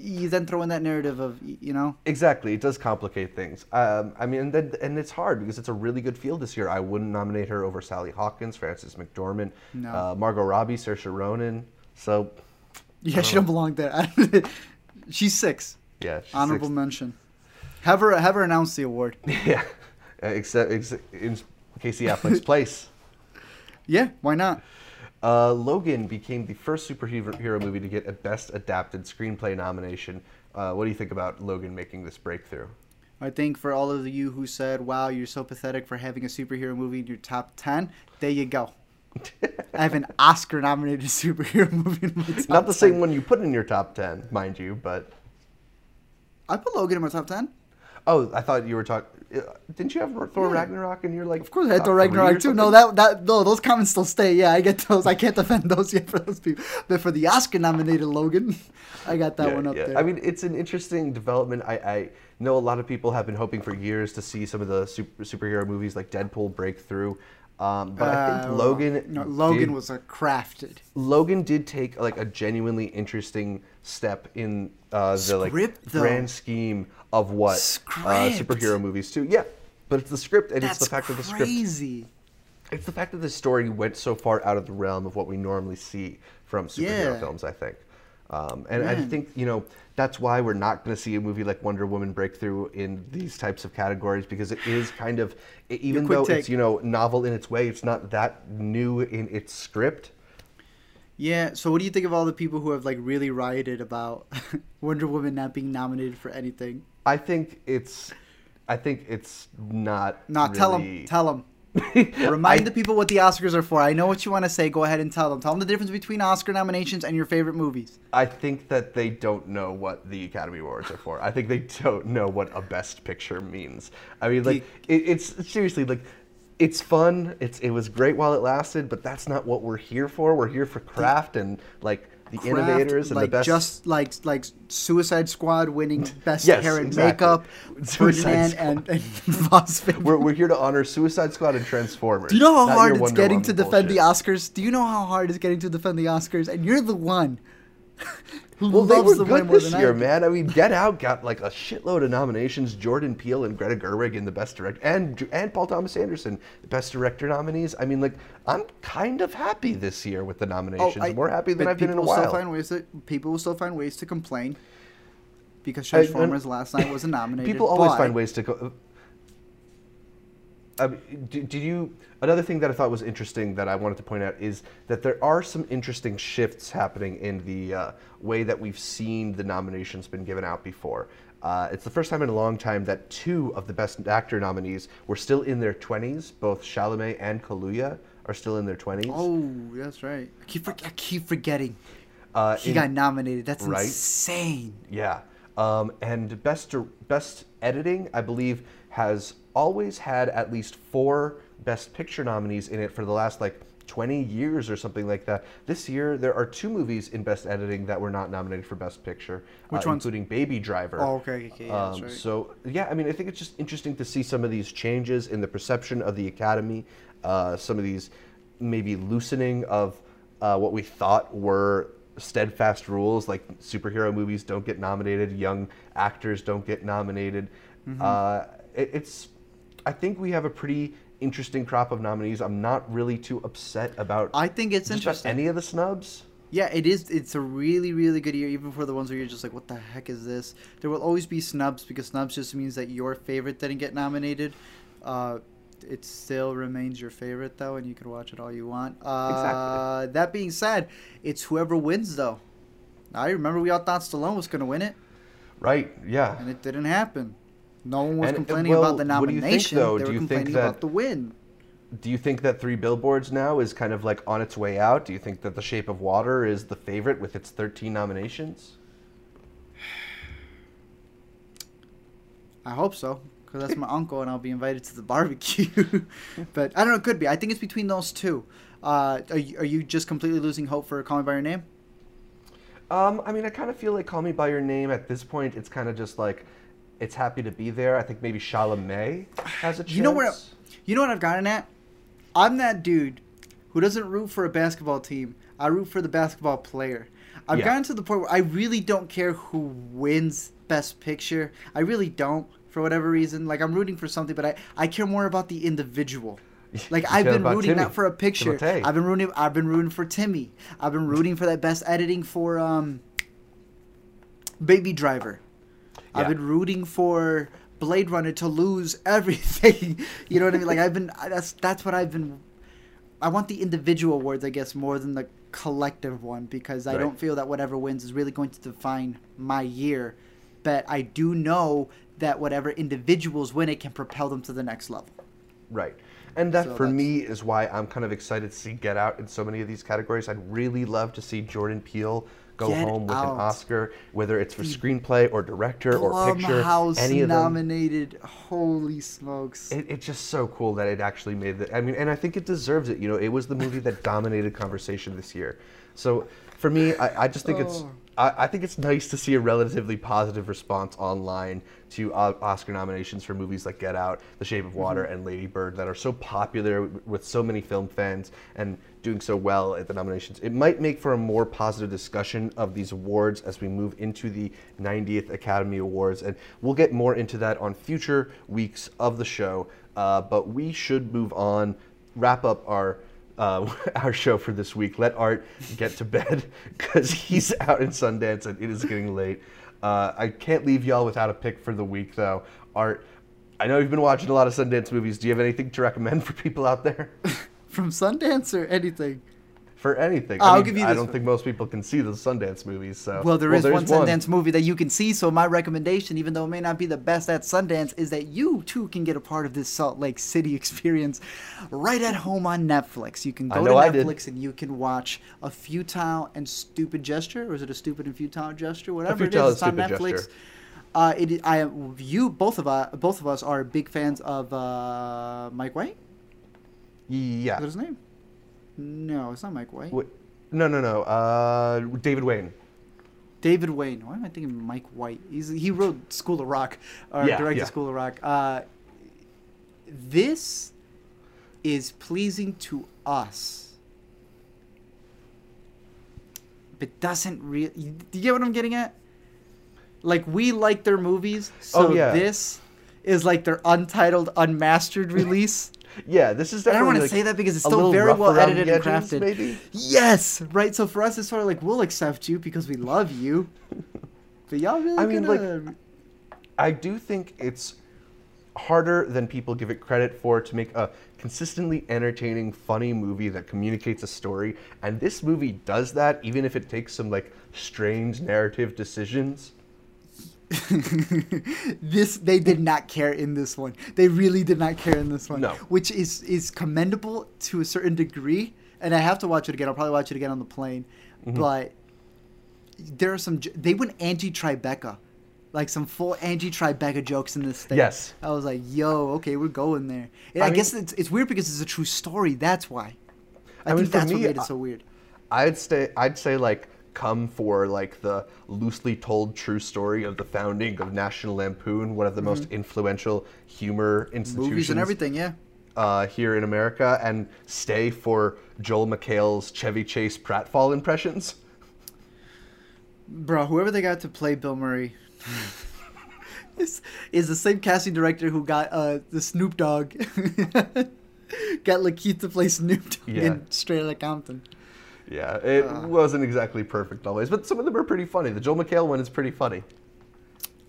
You then throw in that narrative of, you know? Exactly. It does complicate things. Um, I mean, and, then, and it's hard because it's a really good field this year. I wouldn't nominate her over Sally Hawkins, Frances McDormand, no. uh, Margot Robbie, Saoirse Ronan. So, yeah, um, she don't belong there. She's six. Yeah, she's honorable six. Mention. Have her have her announce the award. Yeah, except, except in Casey Affleck's place. Yeah, why not? Uh, Logan became the first superhero movie to get a Best Adapted Screenplay nomination. Uh, what do you think about Logan making this breakthrough? I think for all of you who said, wow, you're so pathetic for having a superhero movie in your top ten, there you go. I have an Oscar-nominated superhero movie in my top ten. Not the same one you put in your top ten, mind you, but... I put Logan in my top ten. Oh, I thought you were talking... Didn't you have Thor yeah. Ragnarok and you're like... Of course I had Thor Ragnarok too. No, that, that, no, those comments still stay. Yeah, I get those. I can't defend those yet for those people. But for the Oscar-nominated Logan, I got that yeah, one up yeah. there. I mean, it's an interesting development. I, I know a lot of people have been hoping for years to see some of the super, superhero movies like Deadpool break through. Um, but uh, I think Logan... No, Logan did, was a crafted. Logan did take like a genuinely interesting step in uh, the script, like though. grand scheme of what uh, superhero movies too. Yeah, but it's the script and That's it's the fact crazy. that the script... crazy. It's the fact that the story went so far out of the realm of what we normally see from superhero yeah. films, I think. Um, and Man. I think, you know, that's why we're not going to see a movie like Wonder Woman breakthrough in these types of categories, because it is kind of, even though take. it's, you know, novel in its way, it's not that new in its script. Yeah. So what do you think of all the people who have like really rioted about Wonder Woman not being nominated for anything? I think it's, I think it's not. Not really... tell them. Tell them. Remind I, the people what the Oscars are for. I know what you want to say. Go ahead and tell them. Tell them the difference between Oscar nominations and your favorite movies. I think that they don't know what the Academy Awards are for. I think they don't know what a Best Picture means. I mean, like, the, it, it's seriously, like, it's fun. It's It was great while it lasted, but that's not what we're here for. We're here for craft the, and, like, the craft, innovators and like the best. Just like, like Suicide Squad winning Best yes, Hair and exactly. Makeup, Ferdinand and, and Vosfin. We're, we're here to honor Suicide Squad and Transformers. Do you know how hard it's Wonder getting Woman to defend bullshit. the Oscars? Do you know how hard it's getting to defend the Oscars? And you're the one who well, loves they were the good more this than year, I man. I mean, Get Out got like a shitload of nominations. Jordan Peele and Greta Gerwig in the Best Director, and and Paul Thomas Anderson, the Best Director nominees. I mean, like, I'm kind of happy this year with the nominations. Oh, I, More happy than I've been in a while. Still find ways to, people will still find ways to complain because Transformers I, last night wasn't nominated. People always find ways to. Co- Uh, did you? Another thing that I thought was interesting that I wanted to point out is that there are some interesting shifts happening in the uh, way that we've seen the nominations been given out before. Uh, it's the first time in a long time that two of the Best Actor nominees were still in their twenties. Both Chalamet and Kaluuya are still in their twenties. Oh, that's right. I keep, for- I keep forgetting uh, he in, got nominated. That's right? Insane. Yeah, um, and best best editing, I believe, has always had at least four Best Picture nominees in it for the last like twenty years or something like that. This year, there are two movies in Best Editing that were not nominated for Best Picture, Which uh, ones? including Baby Driver. Oh, okay, okay, yeah, um, right. So, yeah, I mean, I think it's just interesting to see some of these changes in the perception of the Academy, uh, some of these maybe loosening of uh, what we thought were steadfast rules, like superhero movies don't get nominated, young actors don't get nominated. Mm-hmm. uh, it, it's, I think we have a pretty interesting crop of nominees. I'm not really too upset about. I think it's interesting. Any of the snubs. Yeah, it is. It's a really, really good year, even for the ones where you're just like, what the heck is this? There will always be snubs, because snubs just means that your favorite didn't get nominated. Uh, it still remains your favorite, though, and you can watch it all you want. Uh, exactly. That being said, it's whoever wins, though. I remember we all thought Stallone was going to win it. Right, yeah. And it didn't happen. No one was and, complaining well, about the nomination. What do you think, though? They were do you complaining think that... about the win. Do you think that Three Billboards now is kind of like on its way out? Do you think that The Shape of Water is the favorite with its thirteen nominations? I hope so, because that's my uncle and I'll be invited to the barbecue. But I don't know, it could be. I think it's between those two. Uh, are, you, are you just completely losing hope for Call Me By Your Name? Um, I mean, I kind of feel like Call Me By Your Name at this point, it's kind of just like, it's happy to be there. I think maybe Chalamet has a chance. You know what? You know what I've gotten at? I'm that dude who doesn't root for a basketball team. I root for the basketball player. I've yeah. gotten to the point where I really don't care who wins Best Picture. I really don't, for whatever reason. Like, I'm rooting for something, but I, I care more about the individual. Like, I've been rooting Timmy. not for a picture. Timotei. I've been rooting I've been rooting for Timmy. I've been rooting for that Best Editing for um Baby Driver. Yeah. I've been rooting for Blade Runner to lose everything. You know what I mean? Like, I've been, that's that's what I've been, I want the individual awards, I guess, more than the collective one, because I right. don't feel that whatever wins is really going to define my year. But I do know that whatever individuals win, it can propel them to the next level. Right. And that, so for me, is why I'm kind of excited to see Get Out in so many of these categories. I'd really love to see Jordan Peele go Get home with out. an Oscar, whether it's for screenplay or director Plum or picture. House any of them. Nominated. Holy smokes. It, it's just so cool that it actually made it. I mean, and I think it deserves it. You know, it was the movie that dominated conversation this year. So for me, I, I just think oh. it's, I, I think it's nice to see a relatively positive response online to uh, Oscar nominations for movies like Get Out, The Shape of Water, mm-hmm. and Lady Bird that are so popular with so many film fans and doing so well at the nominations. It might make for a more positive discussion of these awards as we move into the ninetieth Academy Awards, and we'll get more into that on future weeks of the show, uh, but we should move on, wrap up our Uh, our show for this week. Let Art get to bed, because he's out in Sundance and it is getting late. Uh, I can't leave y'all without a pick for the week, though. Art, I know you've been watching a lot of Sundance movies. Do you have anything to recommend for people out there? From Sundance or anything? For anything. Uh, I mean, I'll give you this I don't one. think most people can see the Sundance movies. So. Well, there well, is one Sundance one. movie that you can see, so my recommendation, even though it may not be the best at Sundance, is that you, too, can get a part of this Salt Lake City experience right at home on Netflix. You can go to Netflix and you can watch A Futile and Stupid Gesture, or is it A Stupid and Futile Gesture? Whatever it is, it's on Netflix. Gesture. Uh, it, I, you, both of, us, both of us are big fans of uh, Mike White? Yeah. Is that his name? No, it's not Mike White. Wait, no, no, no. Uh, David Wayne. David Wayne. Why am I thinking Mike White? He's, he wrote School of Rock, or yeah, directed yeah. School of Rock. Uh, this is pleasing to us, but doesn't really. Do you get what I'm getting at? Like, we like their movies, so oh, yeah. this is like their untitled, unmastered release. Yeah, this is definitely. I don't want to like say that because it's still very well edited and crafted. Maybe? Yes, right. So for us, it's sort of like, we'll accept you because we love you. But y'all really I mean, gonna... like, I do think it's harder than people give it credit for to make a consistently entertaining, funny movie that communicates a story. And this movie does that, even if it takes some like strange narrative decisions. This they did not care in this one. They really did not care in this one. No. Which is is commendable to a certain degree. And I have to watch it again. I'll probably watch it again on the plane. Mm-hmm. But there are some. They went Angie Tribeca, like some full Angie Tribeca jokes in this thing. Yes. I was like, yo, okay, we're going there. And I, I mean, guess it's it's weird because it's a true story. That's why. I, I mean, think that's me, what made it so weird. I'd say I'd say like. come for like the loosely told true story of the founding of National Lampoon, one of the mm-hmm. most influential humor institutions, movies and everything, yeah, uh, here in America, and stay for Joel McHale's Chevy Chase pratfall impressions. Bro, whoever they got to play Bill Murray is, is the same casting director who got uh, the Snoop Dogg. Got Lakeith to play Snoop Dogg yeah. in Straight Outta Compton. Yeah, it uh, wasn't exactly perfect always, but some of them are pretty funny. The Joel McHale one is pretty funny.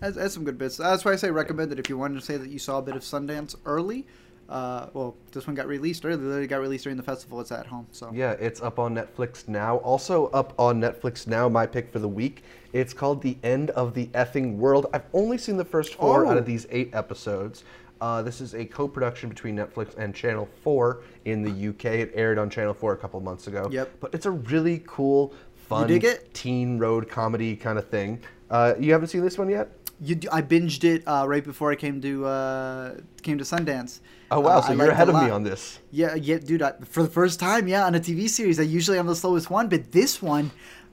That's, that's some good bits. That's why I say recommend it if you wanted to say that you saw a bit of Sundance early. Uh, well, this one got released early. It literally got released during the festival. It's at home. So yeah, it's up on Netflix now. Also up on Netflix now, my pick for the week. It's called The End of the Effing World. I've only seen the first four oh. out of these eight episodes. Uh, this is a co-production between Netflix and Channel four in the U K. It aired on Channel four a couple months ago. Yep. But it's a really cool, fun, you dig it? Teen road comedy kind of thing. Uh, you haven't seen this one yet? You, I binged it uh, right before I came to uh, came to Sundance. Oh wow! Uh, so I you're ahead of me on this. Yeah, yeah, dude. I, for the first time, yeah, on a T V series, I usually am the slowest one, but this one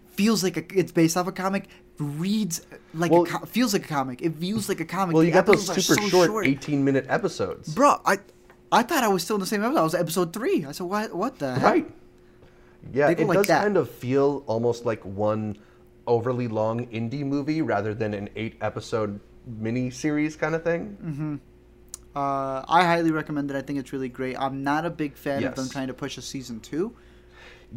feels like a, it's based off a comic. Reads like well, a com feels like a comic. It views like a comic. Well, the you got those super so short, short, eighteen-minute episodes. Bro, I I thought I was still in the same episode. I was episode three. I said, what? What the heck? Right. Yeah, it like does that. kind of feel almost like one overly long indie movie rather than an eight-episode mini-series kind of thing. Mm-hmm. Uh, I highly recommend it. I think it's really great. I'm not a big fan yes. of them trying to push a season two.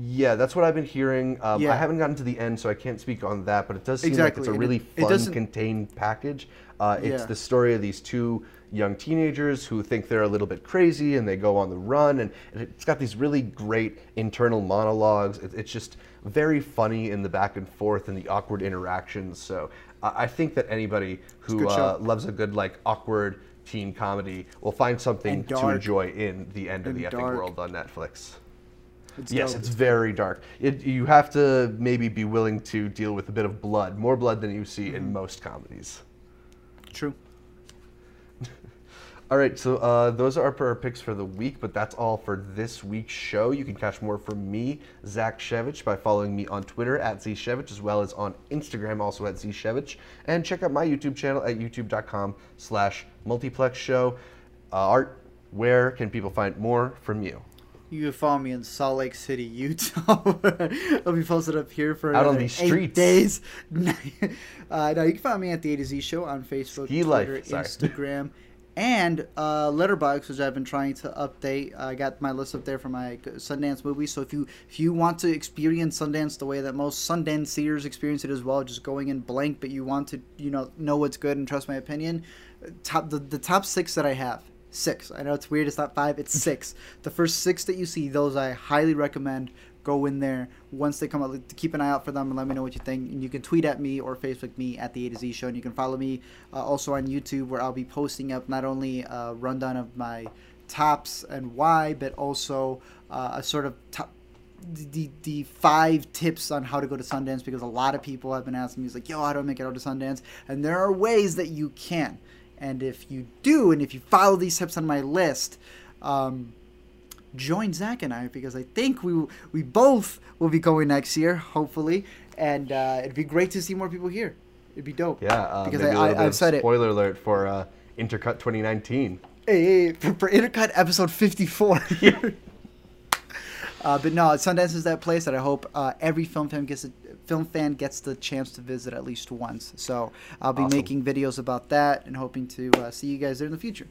Yeah, that's what I've been hearing. Um, yeah. I haven't gotten to the end, so I can't speak on that, but it does seem exactly. like it's a really it, fun, it contained package. Uh, it's yeah. the story of these two young teenagers who think they're a little bit crazy, and they go on the run, and it's got these really great internal monologues. It, it's just very funny in the back and forth and the awkward interactions, so uh, I think that anybody who uh, loves a good, like, awkward teen comedy will find something to enjoy in The End of the Effing World on Netflix. It's yes, dope. It's very dark. It, you have to maybe be willing to deal with a bit of blood, more blood than you see mm-hmm. in most comedies. True. All right, so uh, those are our picks for the week, but that's all for this week's show. You can catch more from me, Zach Shevich, by following me on Twitter at Z Shevich, as well as on Instagram, also at Z Shevich. And check out my YouTube channel at youtube dot com slash multiplex show. Uh, Art, where can people find more from you? You can follow me in Salt Lake City, Utah. I'll be posted up here for Out on these streets. eight days. uh, no, you can find me at The A to Z Show on Facebook, Ski Twitter, life. Instagram, and uh, Letterboxd, which I've been trying to update. I got my list up there for my Sundance movies. So if you if you want to experience Sundance the way that most Sundanceers experience it as well, just going in blank, but you want to you know know what's good and trust my opinion, top the, the top six that I have. Six. I know it's weird. It's not five. It's six. The first six that you see, those I highly recommend. Go in there. Once they come out, keep an eye out for them and let me know what you think. And you can tweet at me or Facebook me at The A to Z Show. And you can follow me uh, also on YouTube, where I'll be posting up not only a rundown of my tops and why, but also uh, a sort of top The, the five tips on how to go to Sundance, because a lot of people have been asking me, it's like, yo, how do I make it out to Sundance? And there are ways that you can. And if you do, and if you follow these tips on my list, um, join Zach and I, because I think we we both will be going next year, hopefully. And uh, it'd be great to see more people here. It'd be dope. Yeah, uh, because maybe I, I, I've said it. Spoiler alert for uh, Intercut twenty nineteen. Hey, hey for, for Intercut episode fifty-four. Yeah. Uh, but no, Sundance is that place that I hope uh, every film fan gets a, film fan gets the chance to visit at least once. So I'll be awesome. making videos about that and hoping to uh, see you guys there in the future.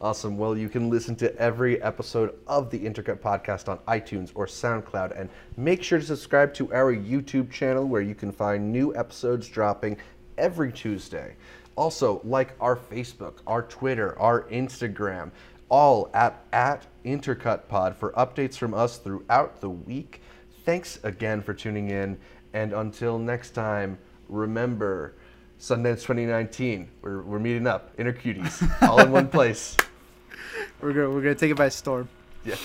Awesome. Well, you can listen to every episode of the Intercut Podcast on iTunes or SoundCloud, and make sure to subscribe to our YouTube channel, where you can find new episodes dropping every Tuesday. Also, like our Facebook, our Twitter, our Instagram, all at, at IntercutPod for updates from us throughout the week. Thanks again for tuning in, and until next time, remember, Sundance twenty nineteen, we're, we're meeting up, Intercuties, all in one place. We're gonna, we're gonna take it by storm. Yeah.